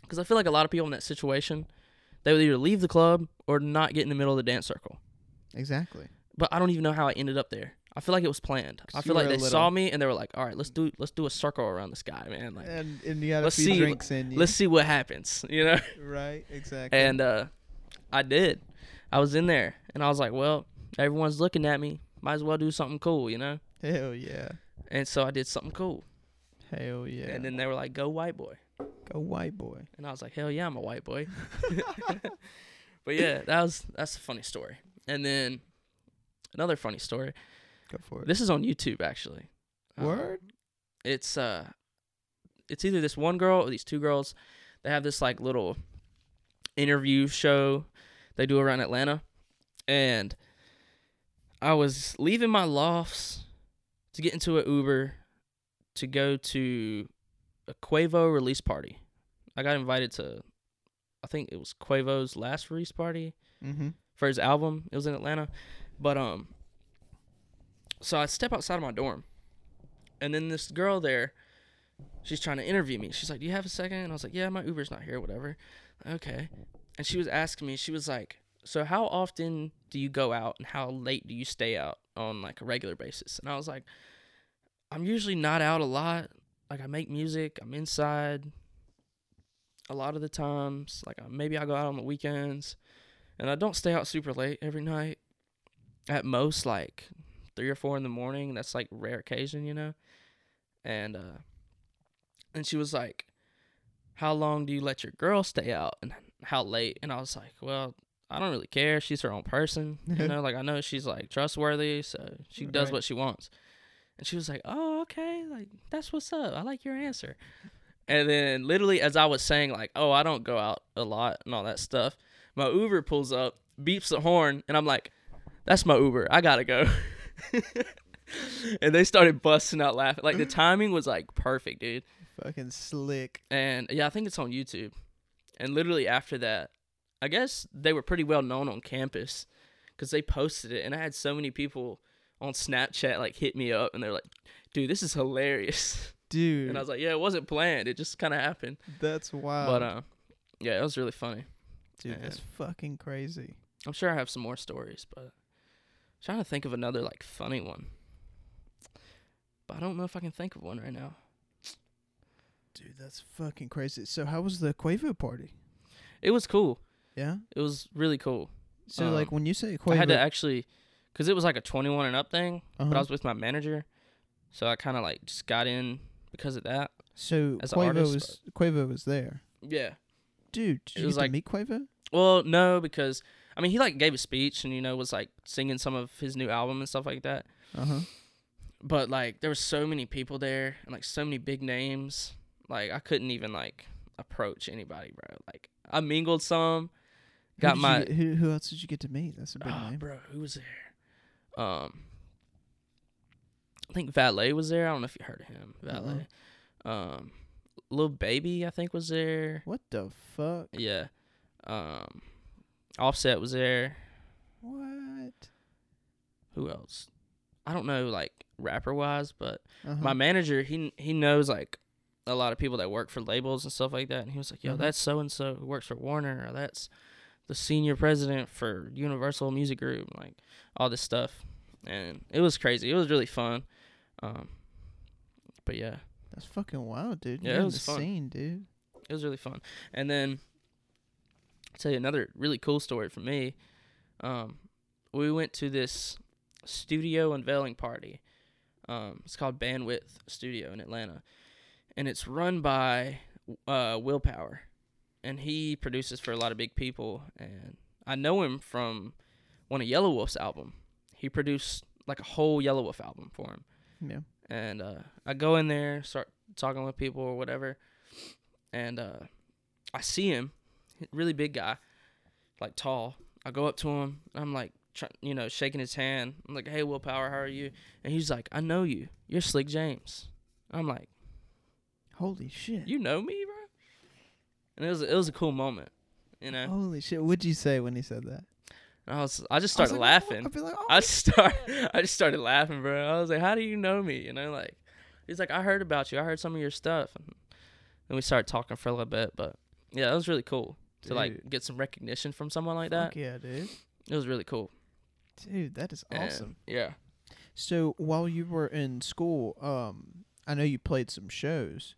Because I feel like a lot of people in that situation, they would either leave the club or not get in the middle of the dance circle. Exactly. But I don't even know how I ended up there. I feel like it was planned. I feel like they little. saw me and they were like, "All right, let's do let's do a circle around this guy, man." Like, and, and you got a few see, drinks in you. Let's see what happens, you know? Right, exactly. And uh, I did. I was in there, and I was like, "Well, everyone's looking at me. Might as well do something cool, you know?" Hell yeah! And so I did something cool. Hell yeah! And then they were like, "Go white boy, go white boy," and I was like, "Hell yeah, I'm a white boy." But yeah, that was that's a funny story. And then another funny story. Go for it. This is on YouTube, actually. Word? Um, it's uh, it's either this one girl or these two girls. They have this like little interview show they do around Atlanta. And I was leaving my lofts to get into an Uber to go to a Quavo release party. I got invited to, I think it was Quavo's last release party mm-hmm. for his album. It was in Atlanta. But um. So I step outside of my dorm, and then this girl there, she's trying to interview me. She's like, "Do you have a second?" And I was like, "Yeah, my Uber's not here, whatever." Okay. And she was asking me, she was like, "So how often do you go out, and how late do you stay out on, like, a regular basis?" And I was like, "I'm usually not out a lot. Like, I make music. I'm inside a lot of the times. Like, maybe I go out on the weekends, and I don't stay out super late every night. At most, like... three or four in the morning. That's like rare occasion, you know?" And, uh, and she was like, "How long do you let your girl stay out and how late?" And I was like, "Well, I don't really care. She's her own person. You know, like I know she's like trustworthy. So she does right. what she wants." And she was like, "Oh, okay. Like that's what's up. I like your answer." And then literally as I was saying like, "Oh, I don't go out a lot" and all that stuff, my Uber pulls up, beeps the horn. And I'm like, "That's my Uber. I gotta go." And they started busting out laughing. Like the timing was like perfect, dude. Fucking slick. And yeah, I think it's on YouTube. And literally after that, I guess they were pretty well known on campus because they posted it, and I had so many people on Snapchat like hit me up, and they're like, "Dude, this is hilarious, dude." And I was like, "Yeah, it wasn't planned. It just kind of happened." That's wild. But um, uh, yeah, it was really funny, dude. And that's fucking crazy. I'm sure I have some more stories, but. Trying to think of another like funny one, but I don't know if I can think of one right now. Dude, that's fucking crazy. So, how was the Quavo party? It was cool. Yeah, it was really cool. So, um, like when you say Quavo, I had to actually, because it was like a twenty-one and up thing, uh-huh. but I was with my manager, so I kind of like just got in because of that. So as Quavo, artist, was, Quavo was there. Yeah. Dude, did it you get like, to meet Quavo? Well, no, because, I mean, he, like, gave a speech and, you know, was, like, singing some of his new album and stuff like that. Uh-huh. But, like, there were so many people there and, like, so many big names. Like, I couldn't even, like, approach anybody, bro. Like, I mingled some. Got who my you, who, who else did you get to meet? That's a big oh, name. Bro, who was there? Um, I think Valet was there. I don't know if you heard of him. Valet. Uh-huh. Um, Lil Baby, I think, was there. What the fuck? Yeah. Um, Offset was there. What? Who else? I don't know, like, rapper-wise, but uh-huh. my manager, he he knows, like, a lot of people that work for labels and stuff like that. And he was like, yo, mm-hmm. that's so-and-so who works for Warner, or that's the senior president for Universal Music Group, like, all this stuff. And it was crazy. It was really fun. Um, but, yeah. That's fucking wild, dude. Yeah, You're it was fun. Scene, dude. It was really fun. And then, I'll tell you another really cool story for me. Um, we went to this studio unveiling party. Um, it's called Bandwidth Studio in Atlanta. And it's run by uh, Willpower. And he produces for a lot of big people. And I know him from one of Yelawolf's album. He produced like a whole Yelawolf album for him. Yeah. And uh, I go in there, start talking with people or whatever. And uh, I see him, really big guy, like tall. I go up to him. And I'm like, try, you know, shaking his hand. I'm like, hey, Willpower, how are you? And he's like, I know you. You're Slick James. I'm like, holy shit! You know me, bro. And it was it was a cool moment, you know. Holy shit! What'd you say when he said that? I was I just started I like, laughing. Oh, like, oh, I start yeah. I just started laughing, bro. I was like, "How do you know me?" You know, like he's like, "I heard about you. I heard some of your stuff." And then we started talking for a little bit, but yeah, it was really cool dude. to like get some recognition from someone like that. Fuck yeah, dude. It was really cool. Dude, that is awesome. And, yeah. So while you were in school, um, I know you played some shows.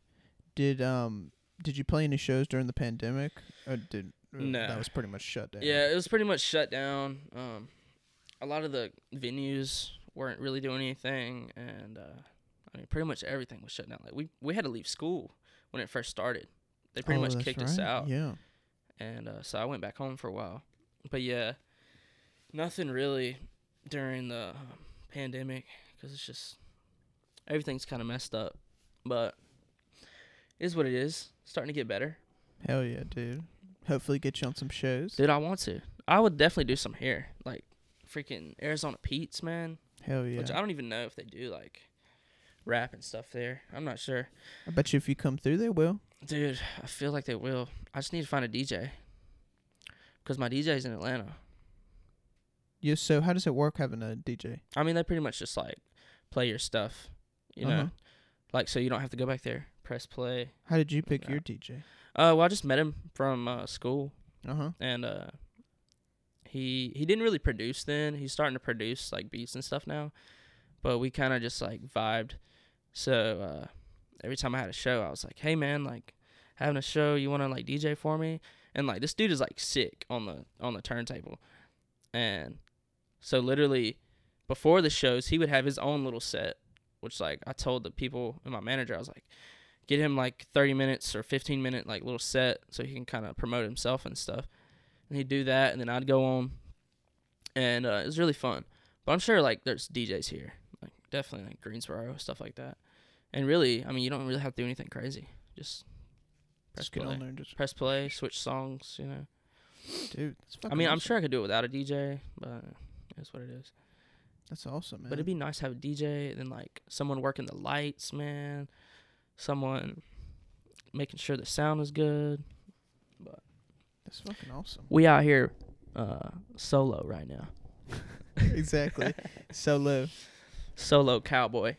Did um did you play any shows during the pandemic? Or did no. that was pretty much shut down? Yeah, it was pretty much shut down. Um, a lot of the venues weren't really doing anything, and uh, I mean, pretty much everything was shut down. Like we, we had to leave school when it first started. They pretty oh, much kicked right. us out. Yeah, and uh, so I went back home for a while. But yeah, nothing really during the pandemic because it's just everything's kind of messed up, but. Is what it is. Starting to get better. Hell yeah, dude. Hopefully get you on some shows. Dude, I want to. I would definitely do some here. Like, freaking Arizona Pete's, man. Hell yeah. Which I don't even know if they do, like, rap and stuff there. I'm not sure. I bet you if you come through, they will. Dude, I feel like they will. I just need to find a D J. Because my D J's in Atlanta. Yeah, so how does it work having a D J? I mean, they pretty much just, like, play your stuff, you uh-huh. know? Like, so you don't have to go back there. Press play. How did you pick your D J? Uh, well, I just met him from uh, school. Uh-huh. And uh, he he didn't really produce then. He's starting to produce like beats and stuff now. But we kind of just like vibed. So uh, every time I had a show, I was like, "Hey man, like having a show, you want to like D J for me?" And like this dude is like sick on the on the turntable. And so literally before the shows, he would have his own little set, which like I told the people and my manager, I was like, get him, like, thirty minutes or fifteen minute, like, little set so he can kind of promote himself and stuff. And he'd do that, and then I'd go on. And uh, it was really fun. But I'm sure, like, there's D Js here. Like, definitely, like, Greensboro, stuff like that. And really, I mean, you don't really have to do anything crazy. Just press just play. Get on there and just press play, switch songs, you know. Dude, that's fucking I mean, awesome. I'm sure I could do it without a D J, but that's what it is. That's awesome, man. But it'd be nice to have a D J and then, like, someone working the lights, man. Someone making sure the sound is good. But that's fucking awesome. We out here uh, solo right now. Exactly. Solo. Solo cowboy.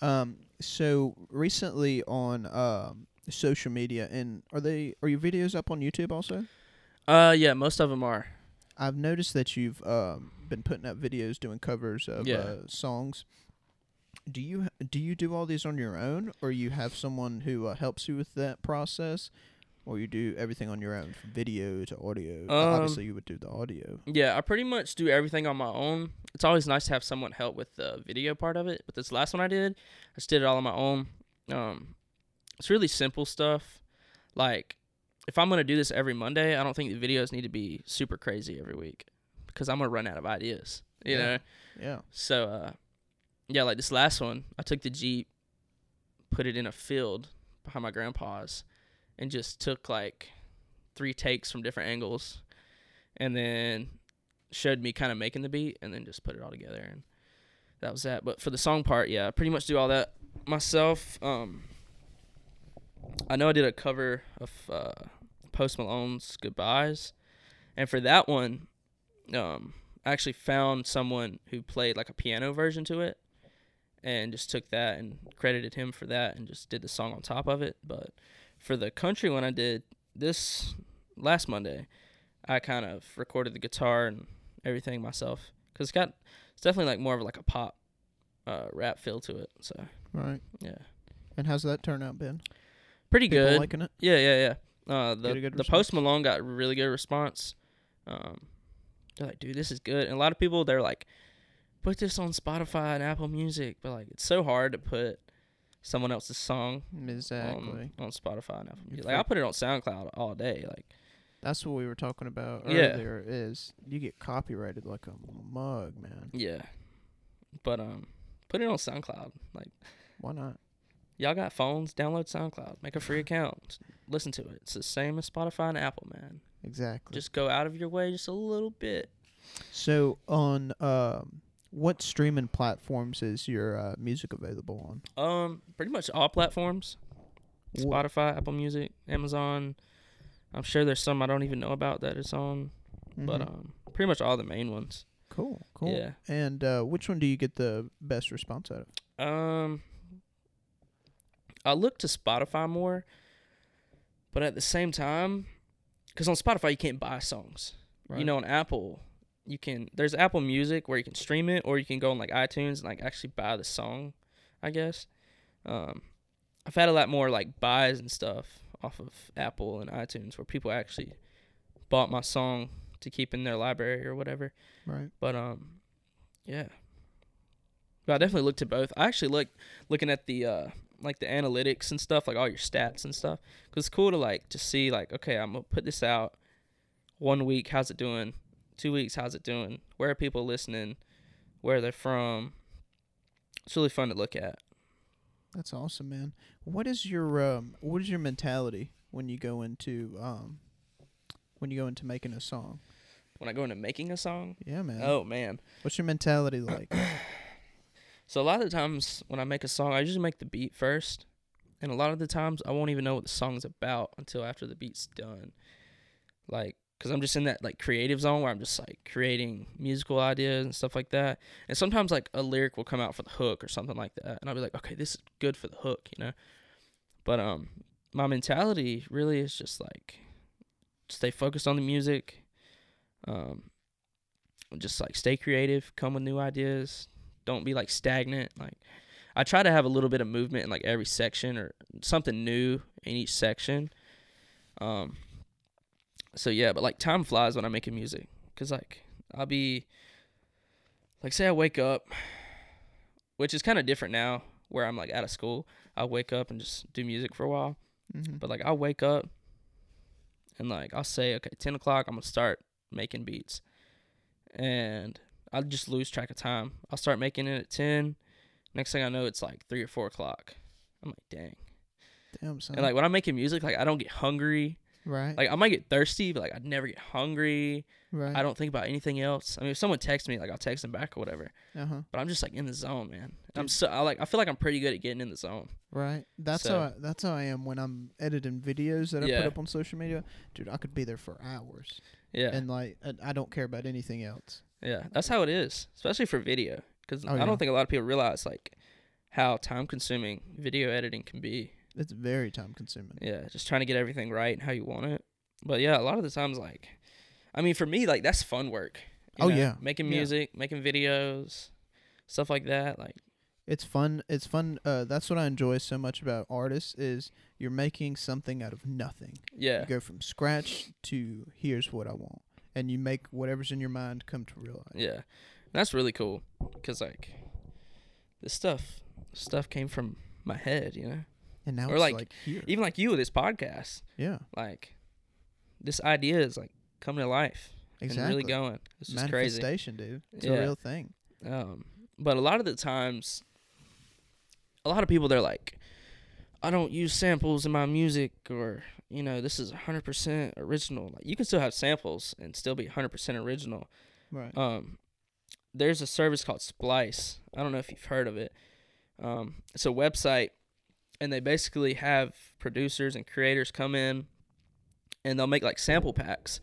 um. So recently on um, social media, and are they are your videos up on YouTube also? Uh, yeah, most of them are. I've noticed that you've um, been putting up videos doing covers of yeah. uh, songs. Do you do you do all these on your own, or you have someone who uh, helps you with that process, or you do everything on your own, from video to audio? Um, Obviously, you would do the audio. Yeah, I pretty much do everything on my own. It's always nice to have someone help with the video part of it, but this last one I did, I just did it all on my own. Um, it's really simple stuff. Like, if I'm going to do this every Monday, I don't think the videos need to be super crazy every week because I'm going to run out of ideas, you yeah. know? Yeah. So, uh, yeah, like this last one, I took the Jeep, put it in a field behind my grandpa's, and just took like three takes from different angles, and then showed me kind of making the beat, and then just put it all together, and that was that. But for the song part, yeah, I pretty much do all that myself. Um, I know I did a cover of uh, Post Malone's Goodbyes, and for that one, um, I actually found someone who played like a piano version to it, and just took that and credited him for that, and just did the song on top of it. But for the country one I did this last Monday, I kind of recorded the guitar and everything myself, because it's got it's definitely like more of like a pop uh, rap feel to it. So right, yeah. And how's that turnout been? Pretty People good. Liking it? Yeah, yeah, yeah. Uh, the the Post Malone got really good response. Um, they're like, dude, this is good. And a lot of people, they're like, put this on Spotify and Apple Music, but like it's so hard to put someone else's song exactly on, on Spotify and Apple Music. Like I put it on SoundCloud all day. Like that's what we were talking about earlier. Yeah. Is you get copyrighted like a mug, man. Yeah, but um, put it on SoundCloud. Like why not? Y'all got phones? Download SoundCloud. Make a free account. Listen to it. It's the same as Spotify and Apple, man. Exactly. Just go out of your way just a little bit. So on um. what streaming platforms is your uh, music available on? Um, pretty much all platforms. What? Spotify, Apple Music, Amazon. I'm sure there's some I don't even know about that it's on, mm-hmm. but um, pretty much all the main ones. Cool, cool. Yeah. And uh, which one do you get the best response out of? Um, I look to Spotify more, but at the same time, because on Spotify you can't buy songs. Right. You know, on Apple, you can, there's Apple Music where you can stream it, or you can go on like iTunes and like actually buy the song, I guess. Um, I've had a lot more like buys and stuff off of Apple and iTunes where people actually bought my song to keep in their library or whatever. Right. But um, yeah. But I definitely look to both. I actually like looking at the uh, like the analytics and stuff, like all your stats and stuff, because it's cool to like to see like, okay, I'm gonna put this out one week, how's it doing? Two weeks, how's it doing? Where are people listening? Where are they from? It's really fun to look at. That's awesome, man. What is your um, what is your mentality when you go into um, when you go into making a song? When I go into making a song? Yeah, man. Oh, man. What's your mentality like? So a lot of the times when I make a song, I usually make the beat first, and a lot of the times I won't even know what the song's about until after the beat's done. Like, because I'm just in that, like, creative zone where I'm just, like, creating musical ideas and stuff like that. And sometimes, like, a lyric will come out for the hook or something like that. And I'll be like, okay, this is good for the hook, you know? But um, my mentality really is just, like, stay focused on the music. Um, just, like, stay creative. Come with new ideas. Don't be, like, stagnant. Like, I try to have a little bit of movement in, like, every section or something new in each section. Um... So, yeah, but, like, time flies when I'm making music. Because, like, I'll be, like, say I wake up, which is kind of different now where I'm, like, out of school. I'll wake up and just do music for a while. Mm-hmm. But, like, I'll wake up and, like, I'll say, okay, ten o'clock, I'm going to start making beats. And I'll just lose track of time. I'll start making it at ten. Next thing I know, it's, like, three or four o'clock. I'm like, dang. Damn, son. And, like, when I'm making music, like, I don't get hungry. Right. Like, I might get thirsty, but, like, I'd never get hungry. Right. I don't think about anything else. I mean, if someone texts me, like, I'll text them back or whatever. Uh-huh. But I'm just, like, in the zone, man. I'm so, I, like, I feel like I'm pretty good at getting in the zone. Right. That's so. how I, that's how I am when I'm editing videos that I yeah. put up on social media. Dude, I could be there for hours. Yeah. And, like, I, I don't care about anything else. Yeah. That's how it is, especially for video. Because oh, I yeah. don't think a lot of people realize, like, how time-consuming video editing can be. It's very time consuming. Yeah, just trying to get everything right and how you want it. But yeah, a lot of the times, like, I mean, for me, like, that's fun work. Oh know? yeah, making music, yeah. making videos, stuff like that. Like, it's fun. It's fun. Uh, that's what I enjoy so much about artists is you're making something out of nothing. Yeah, you go from scratch to here's what I want, and you make whatever's in your mind come to real life. Yeah, and that's really cool because like, this stuff, stuff came from my head, you know. And now or it's like, like here. Even like you with this podcast. Yeah. Like this idea is like coming to life. Exactly. And really going. It's just crazy. Manifestation, dude. It's yeah. a real thing. Um, but a lot of the times, a lot of people, they're like, I don't use samples in my music, or, you know, this is one hundred percent original. Like, you can still have samples and still be one hundred percent original. Right. Um, there's a service called Splice. I don't know if you've heard of it. Um, it's a website, and they basically have producers and creators come in, and they'll make, like, sample packs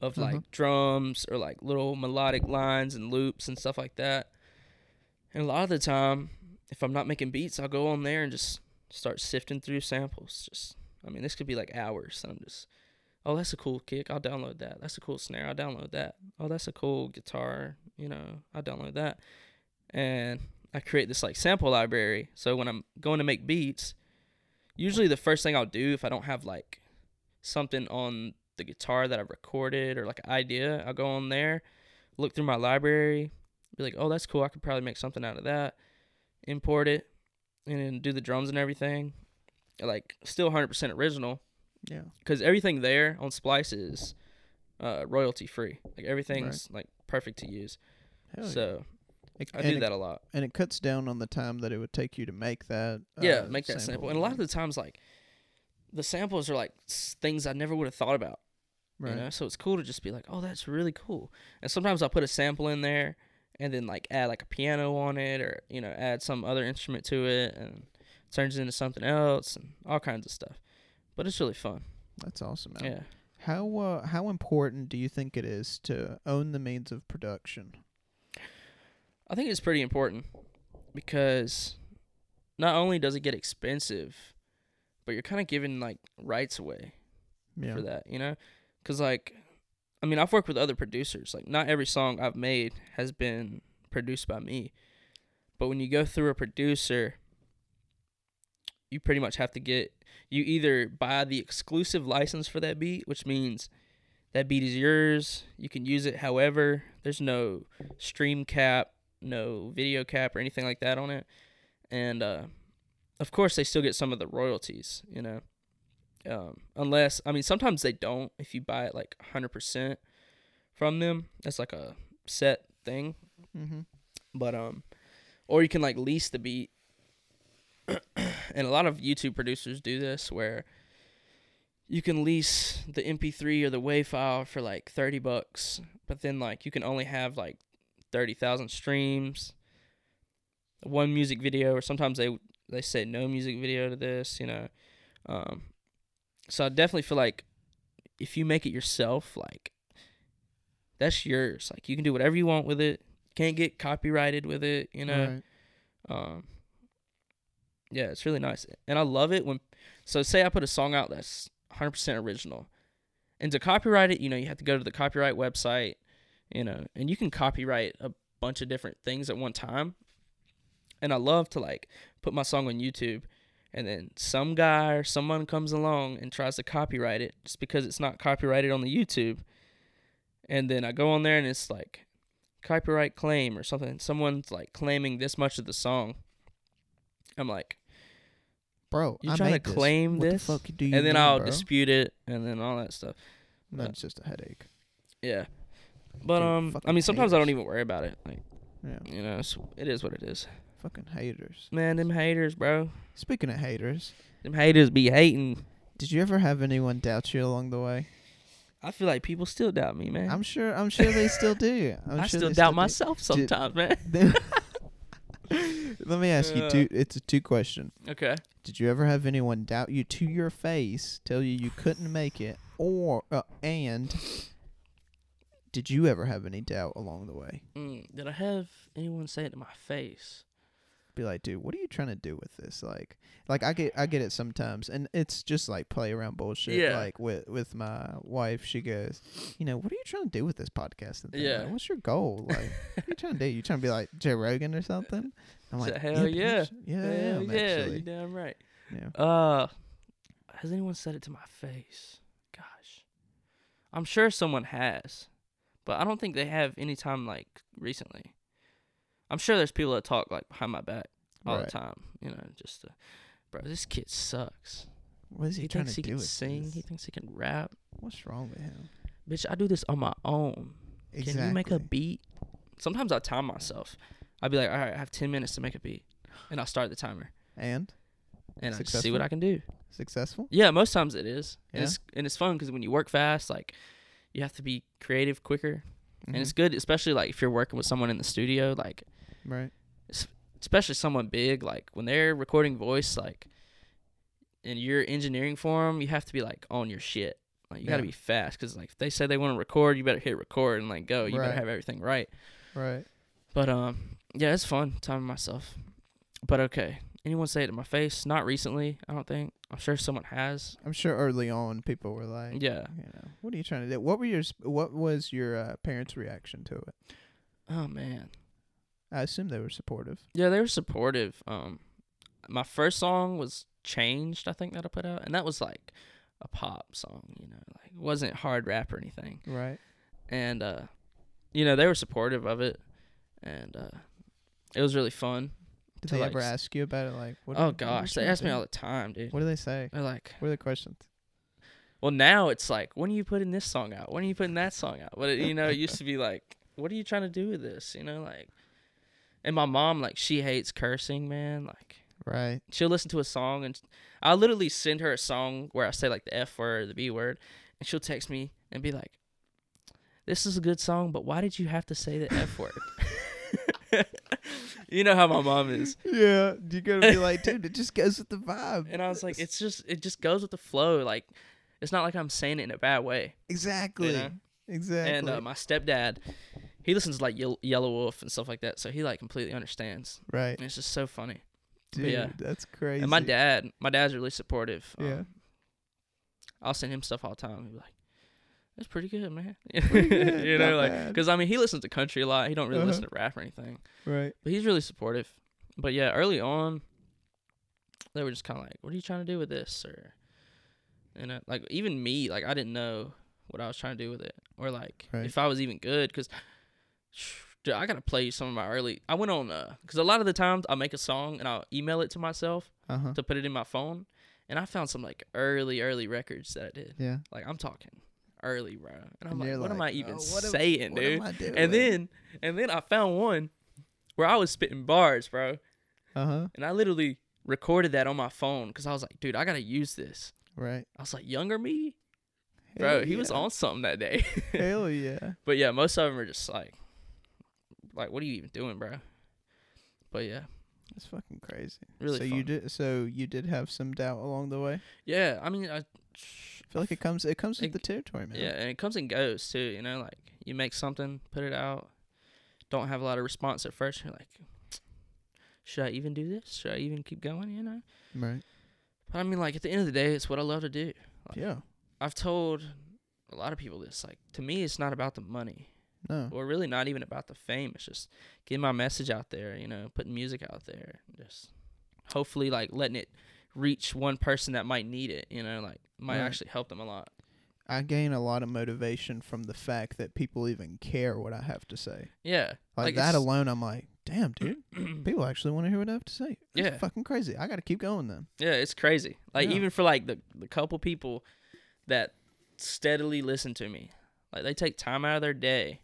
of, mm-hmm. like, drums or, like, little melodic lines and loops and stuff like that. And a lot of the time, if I'm not making beats, I'll go on there and just start sifting through samples. Just, I mean, this could be like hours. I'm just, oh, that's a cool kick, I'll download that. That's a cool snare, I'll download that. Oh, that's a cool guitar, you know, I'll download that. And I create this like sample library. So when I'm going to make beats, usually the first thing I'll do, if I don't have like something on the guitar that I've recorded or like an idea, I'll go on there, look through my library, be like, oh, that's cool, I could probably make something out of that. Import it and then do the drums and everything, like still one hundred percent original. Yeah, because everything there on Splice is uh royalty free. Like everything's right. like perfect to use. Hell so yeah. it, I do it, that a lot, and it cuts down on the time that it would take you to make that uh, yeah make that sample. sample. And a lot of the times, like the samples are like things I never would have thought about. Right. You know? So it's cool to just be like, oh, that's really cool. And sometimes I'll put a sample in there and then like add like a piano on it, or, you know, add some other instrument to it, and it turns into something else and all kinds of stuff. But it's really fun. That's awesome, man. Yeah. How uh, how important do you think it is to own the means of production? I think it's pretty important, because not only does it get expensive, but you're kind of giving like rights away yeah. for that, you know? Because like, I mean, I've worked with other producers. Like, not every song I've made has been produced by me. But when you go through a producer, you pretty much have to get... You either buy the exclusive license for that beat, which means that beat is yours. You can use it however. There's no stream cap, no video cap, or anything like that on it. And, uh, of course, they still get some of the royalties, you know. Um, unless, I mean, sometimes they don't. If you buy it like one hundred percent from them, that's like a set thing. Mm-hmm. But um, or you can like lease the beat, and a lot of YouTube producers do this, where you can lease the M P three or the WAV file for like thirty bucks, but then like you can only have like thirty thousand streams, one music video, or sometimes they they say no music video to this, you know. Um. So I definitely feel like if you make it yourself, like, that's yours. Like, you can do whatever you want with it. Can't get copyrighted with it, you know. Right. Um, yeah, it's really nice. And I love it when, so say I put a song out that's one hundred percent original. And to copyright it, you know, you have to go to the copyright website, you know. And you can copyright a bunch of different things at one time. And I love to, like, put my song on YouTube, and then some guy or someone comes along and tries to copyright it just because it's not copyrighted on the YouTube. And then I go on there and it's like copyright claim or something. Someone's like claiming this much of the song. I'm like, bro, you trying to claim this? What the fuck do you mean, bro? And then I'll dispute it and then all that stuff. That's just a headache. Yeah. But, um, I mean, sometimes I don't even worry about it. Like, yeah. you know, it's, it is what it is. Fucking haters. Man, them haters, bro. Speaking of haters. Them haters be hating. Did you ever have anyone doubt you along the way? I feel like people still doubt me, man. I'm sure I'm sure they still do. I'm I sure still doubt still myself do. sometimes, Did, man. Let me ask uh, you, two, it's a two question. Okay. Did you ever have anyone doubt you to your face, tell you you couldn't make it, or uh, and did you ever have any doubt along the way? Mm, did I have anyone say it to my face? Be like, dude, what are you trying to do with this? Like, like I get, I get it sometimes, and it's just like play around bullshit. Yeah. Like with, with my wife, she goes, you know, what are you trying to do with this podcast? And yeah. Like, what's your goal? Like, what are you trying to do? You trying to be like Joe Rogan or something? I'm like, hell yeah, yeah, yeah, hell yeah, yeah, you damn right. Yeah. Uh, has anyone said it to my face? Gosh, I'm sure someone has, but I don't think they have any time like recently. I'm sure there's people that talk like behind my back all right. the time, you know, just to, Bro, this kid sucks. What is he, he trying thinks to he do can sing. This? He thinks he can rap. What's wrong with him? Bitch, I do this on my own. Exactly. Can you make a beat? Sometimes I time myself. I'll be like, all right, I have ten minutes to make a beat. And I'll start the timer. And? And I just see what I can do. Successful? Yeah, most times it is. Yeah. And, it's, and it's fun because when you work fast, like, you have to be creative quicker. Mm-hmm. And it's good, especially, like, if you're working with someone in the studio. Like, right. Especially someone big. Like, when they're recording voice, like, and you're engineering for them, you have to be, like, on your shit. Like, you yeah. got to be fast because, like, if they say they want to record, you better hit record and, like, go. You right. better have everything right. Right. But, um, yeah, it's fun timing myself. But, okay. Anyone say it to my face? Not recently, I don't think. I'm sure someone has. I'm sure early on people were like, "Yeah, you know, what are you trying to do?" What were your What was your uh, parents' reaction to it? Oh man, I assume they were supportive. Yeah, they were supportive. Um, my first song was Changed, I think, that I put out, and that was like a pop song. You know, like it wasn't hard rap or anything. Right. And uh, you know, they were supportive of it, and uh, it was really fun. Did they like ever ask you about it? Like, what oh gosh, they ask me all the time, dude. What do they say? They're like, what are the questions? Well, now it's like, when are you putting this song out? When are you putting that song out? What you know, it used to be like, what are you trying to do with this? You know, like, and my mom, like, she hates cursing, man. Like, right? She'll listen to a song, and I'll literally send her a song where I say like the F word or the B word, and she'll text me and be like, "This is a good song, but why did you have to say the F word?" You know how my mom is. Yeah, you gotta be like, dude, it just goes with the vibe. And I was like, it's just, it just goes with the flow. Like, it's not like I'm saying it in a bad way. Exactly, you know? Exactly. And uh, my stepdad, he listens to like Ye- Yelawolf and stuff like that, so he like completely understands. Right. And it's just so funny, dude. But, yeah. That's crazy. And my dad, my dad's really supportive. Yeah. Um, I'll send him stuff all the time. He'll be like, "That's pretty good, man." Pretty good, you know, like, because I mean, he listens to country a lot. He don't really uh-huh. listen to rap or anything. Right. But he's really supportive. But yeah, early on, they were just kind of like, "What are you trying to do with this?" Or, and I, like, even me, like, I didn't know what I was trying to do with it, or like right. if I was even good. Because, dude, I gotta play some of my early. I went on because uh, a lot of the times I make a song and I'll email it to myself uh-huh. to put it in my phone, and I found some like early, early records that I did. Yeah. Like I'm talking. Early, bro, and I'm and like, what like, am I even oh, saying, am, dude? And then, and then I found one where I was spitting bars, bro. Uh huh. And I literally recorded that on my phone because I was like, dude, I gotta use this. Right. I was like, younger me, Hell bro. Yeah. He was on something that day. Hell yeah. But yeah, most of them are just like, like, what are you even doing, bro? But yeah, that's fucking crazy. Really. So fun. you did. So you did have some doubt along the way. Yeah, I mean, I. I feel like it comes it comes it, with the territory, man. Yeah, and it comes and goes too, you know, like you make something, put it out, don't have a lot of response at first, you're like, should I even do this? Should I even keep going, you know? Right. But I mean, like, at the end of the day, it's what I love to do. Like, yeah. I've told a lot of people this, like, to me it's not about the money. No. Or really not even about the fame. It's just getting my message out there, you know, putting music out there, just hopefully like letting it reach one person that might need it, you know, like might right. actually help them a lot. I gain a lot of motivation from the fact that people even care what I have to say. Yeah. Like, like that alone, I'm like, damn, dude, people actually want to hear what I have to say. That's yeah. fucking crazy. I got to keep going then. Yeah, it's crazy. Like yeah. even for like the, the couple people that steadily listen to me, like they take time out of their day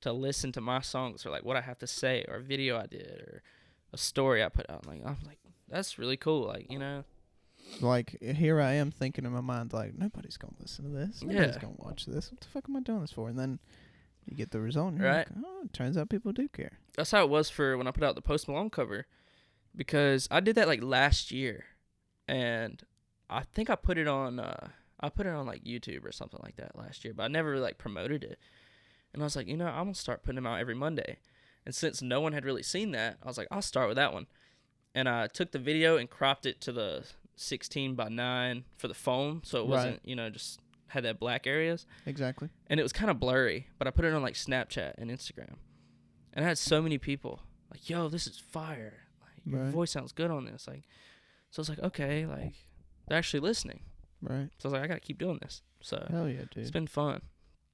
to listen to my songs or like what I have to say or a video I did or a story I put out. Like I'm like, that's really cool, like, you know. Like, here I am thinking in my mind, like, nobody's going to listen to this. Nobody's yeah. going to watch this. What the fuck am I doing this for? And then you get the result, and right. you're like, oh, it turns out people do care. That's how it was for when I put out the Post Malone cover, because I did that, like, last year. And I think I put it on, uh, I put it on, like, YouTube or something like that last year, but I never, like, promoted it. And I was like, you know, I'm going to start putting them out every Monday. And since no one had really seen that, I was like, I'll start with that one. And I took the video and cropped it to the sixteen by nine for the phone. So it wasn't, right. you know, just had that black areas. Exactly. And it was kind of blurry, but I put it on like Snapchat and Instagram. And I had so many people like, yo, this is fire. Like, right. your voice sounds good on this. Like, so I was like, okay, like they're actually listening. Right. So I was like, I got to keep doing this. So hell yeah, dude. It's been fun.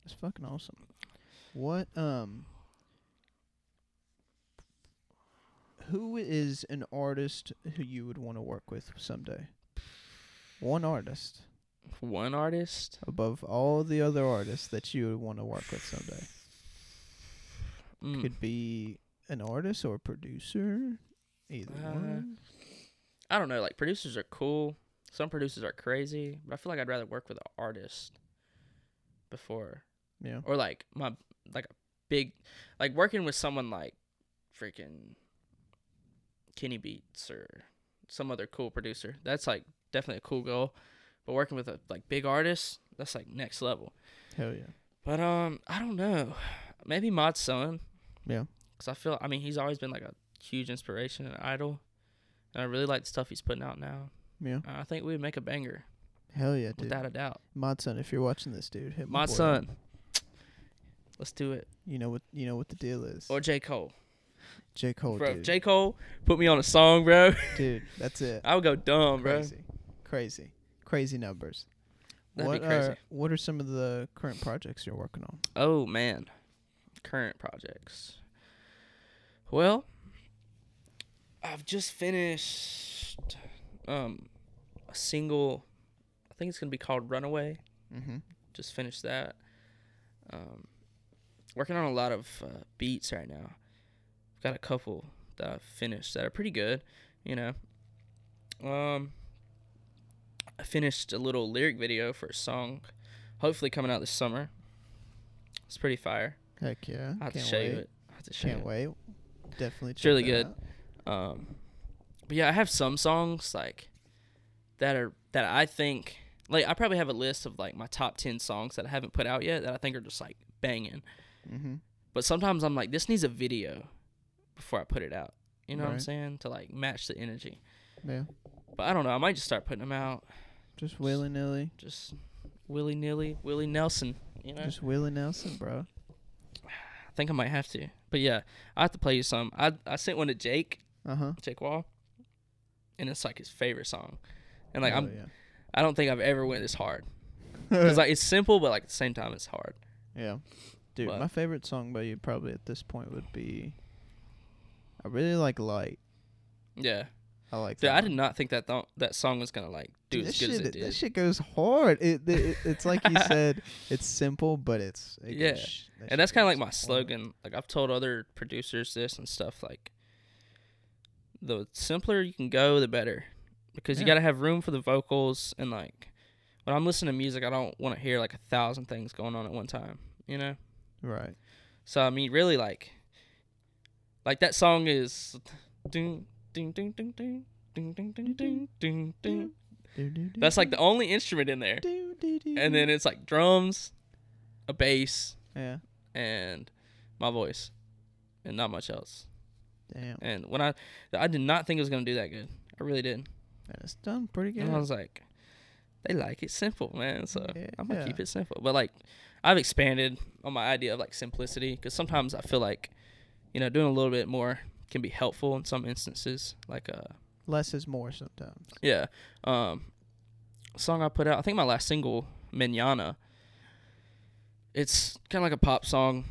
It's fucking awesome. What, um, who is an artist who you would want to work with someday? One artist. One artist? Above all the other artists that you would want to work with someday. Mm. Could be an artist or a producer. Either uh, one. I don't know. Like, producers are cool. Some producers are crazy. But I feel like I'd rather work with an artist before. Yeah. Or, like, my, like, a big, like, working with someone like freaking Kenny Beats or some other cool producer. That's, like, definitely a cool goal. But working with a, like, big artist, that's, like, next level. Hell yeah. But, um, I don't know. Maybe Mod Sun. Yeah. Because I feel, I mean, he's always been, like, a huge inspiration and idol. And I really like the stuff he's putting out now. Yeah. Uh, I think we would make a banger. Hell yeah, dude. Without a doubt. Mod Sun, if you're watching this, dude, hit Mod Sun. Let's do it. You know what you know what the deal is. Or J. Cole. J. Cole, bro, dude. J. Cole, put me on a song, bro. Dude, that's it. I would go dumb, crazy. bro. Crazy. Crazy numbers. That'd what be crazy. Are, what are some of the current projects you're working on? Oh, man. Current projects. Well, I've just finished um, a single. I think it's going to be called Runaway. Mm-hmm. Just finished that. Um, working on a lot of uh, beats right now. I've got a couple that I've finished that are pretty good, you know. Um, I finished a little lyric video for a song, hopefully coming out this summer. It's pretty fire. Heck yeah. I have Can't to show wait. you it. I have to show Can't you wait. It. Definitely. It's really good. Out. Um, but yeah, I have some songs like that are, that I think, like, I probably have a list of, like, my top ten songs that I haven't put out yet that I think are just, like, banging. Mm-hmm. But sometimes I'm like, this needs a video before I put it out. You know right. what I'm saying? To, like, match the energy. Yeah. But I don't know. I might just start putting them out. Just, just willy-nilly. Just willy-nilly. Willie Nelson. You know? Just Willie Nelson, bro. I think I might have to. But, yeah, I have to play you some. I I sent one to Jake. Uh-huh. Jake Wall. And it's, like, his favorite song. And, like, oh, I'm... Yeah. I don't think I've ever went this hard. Because, like, it's simple, but, like, at the same time, it's hard. Yeah. Dude, but my favorite song by you probably at this point would be... I really like Light. Yeah. I like Dude, that. Dude, I one. did not think that th- that song was going to, like, do Dude, as good shit, as it did. That shit goes hard. It, it, it It's like you said, it's simple, but it's... It yeah. Sh- that and that's kind of, like, my hard. slogan. Like, I've told other producers this and stuff, like... The simpler you can go, the better. Because yeah. you got to have room for the vocals. And, like, when I'm listening to music, I don't want to hear, like, a thousand things going on at one time, you know? Right. So, I mean, really, like, like that song is... That's, like, the only instrument in there. And then it's, like, drums, a bass, yeah, and my voice. And not much else. Damn. And when I... I did not think it was going to do that good. I really didn't. And it's done pretty good. And I was like, they like it simple, man. So yeah, I'm going to yeah. keep it simple. But, like, I've expanded on my idea of, like, simplicity. Because sometimes I feel like, you know, doing a little bit more can be helpful in some instances. Like, uh, less is more sometimes. Yeah. Um, a song I put out, I think my last single, Manana. It's kind of like a pop song.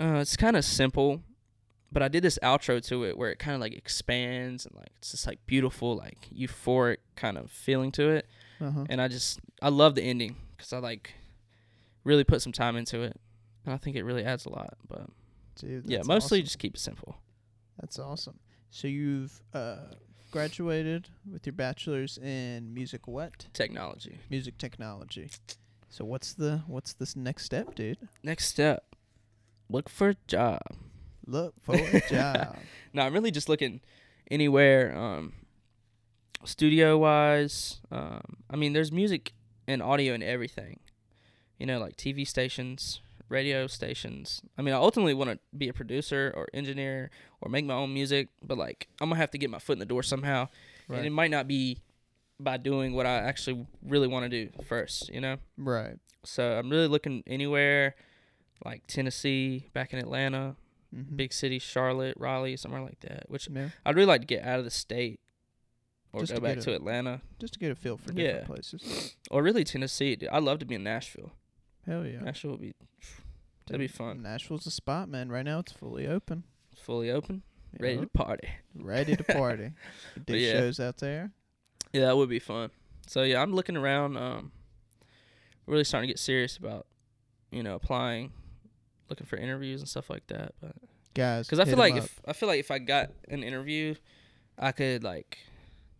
Uh, it's kind of simple. But I did this outro to it where it kind of, like, expands and, like, it's just, like, beautiful, like, euphoric kind of feeling to it. Uh-huh. And I just, I love the ending because I, like, really put some time into it. And I think it really adds a lot. But, Dude, yeah, mostly awesome. Just keep it simple. That's awesome. So you've uh, graduated with your bachelor's in music what? Technology. Music technology. So what's the, what's this next step, dude? Next step. Look for a job. Look for a job. No, I'm really just looking anywhere, um, studio-wise. Um, I mean, there's music and audio and everything. You know, like T V stations, radio stations. I mean, I ultimately want to be a producer or engineer or make my own music, but, like, I'm going to have to get my foot in the door somehow. Right. And it might not be by doing what I actually really want to do first, you know? Right. So I'm really looking anywhere, like Tennessee, back in Atlanta. Mm-hmm. Big city, Charlotte, Raleigh, somewhere like that. Which yeah. I'd really like to get out of the state or just go to back a, to Atlanta. Just to get a feel for different yeah. places. Or really Tennessee. Dude, I'd love to be in Nashville. Hell yeah. Nashville would be, that'd be fun. Nashville's a spot, man. Right now it's fully open. Fully open? Ready know? to party. Ready to party. Did yeah. shows out there. Yeah, that would be fun. So, yeah, I'm looking around, um, really starting to get serious about, you know, applying, looking for interviews and stuff like that. But guys, because I feel like if I feel like if I got an interview, I could, like,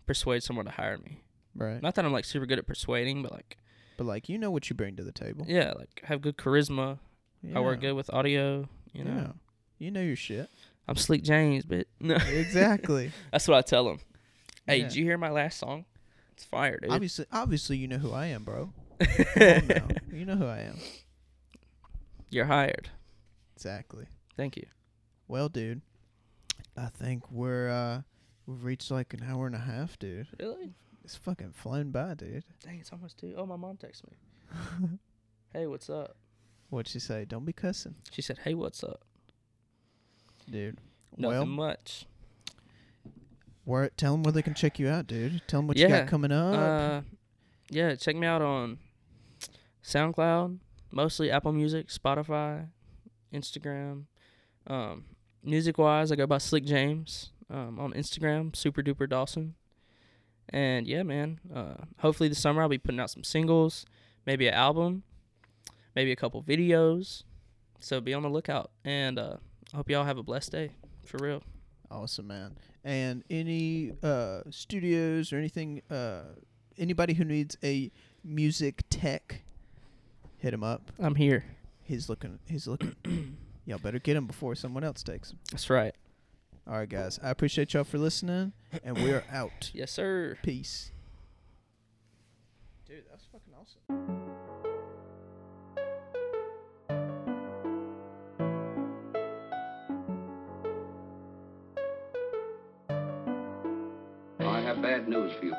persuade someone to hire me. Right. Not that I'm, like, super good at persuading, but, like... But, like, you know what you bring to the table. Yeah, like, have good charisma. Yeah. I work good with audio, you know. Yeah. You know your shit. I'm Slick James, but... No. Exactly. That's what I tell them. Hey, yeah. Did you hear my last song? It's fire, dude. Obviously, obviously you know who I am, bro. Now. You know who I am. You're hired. Exactly. Thank you. Well, dude, I think we're... uh We've reached like an hour and a half, dude. Really? It's fucking flown by, dude. Dang, it's almost two. Oh, my mom texted me. Hey, what's up? What'd she say? Don't be cussing. She said, hey, what's up? Dude. Nothing well, much. Where, tell them where they can check you out, dude. Tell them what yeah. you got coming up. Uh, yeah, check me out on SoundCloud, mostly Apple Music, Spotify, Instagram. Um, Music-wise, I go by Slick James. Um, on Instagram, Super Duper Dawson. And yeah, man, uh, hopefully this summer I'll be putting out some singles, maybe an album, maybe a couple videos. So be on the lookout. And uh, I hope y'all have a blessed day, for real. Awesome, man. And any uh, studios or anything, uh, anybody who needs a music tech, hit him up. I'm here. He's looking. He's looking. Y'all better get him before someone else takes him. That's right. All right, guys. I appreciate y'all for listening, and we're out. Yes, sir. Peace. Dude, that was fucking awesome. I have bad news for you.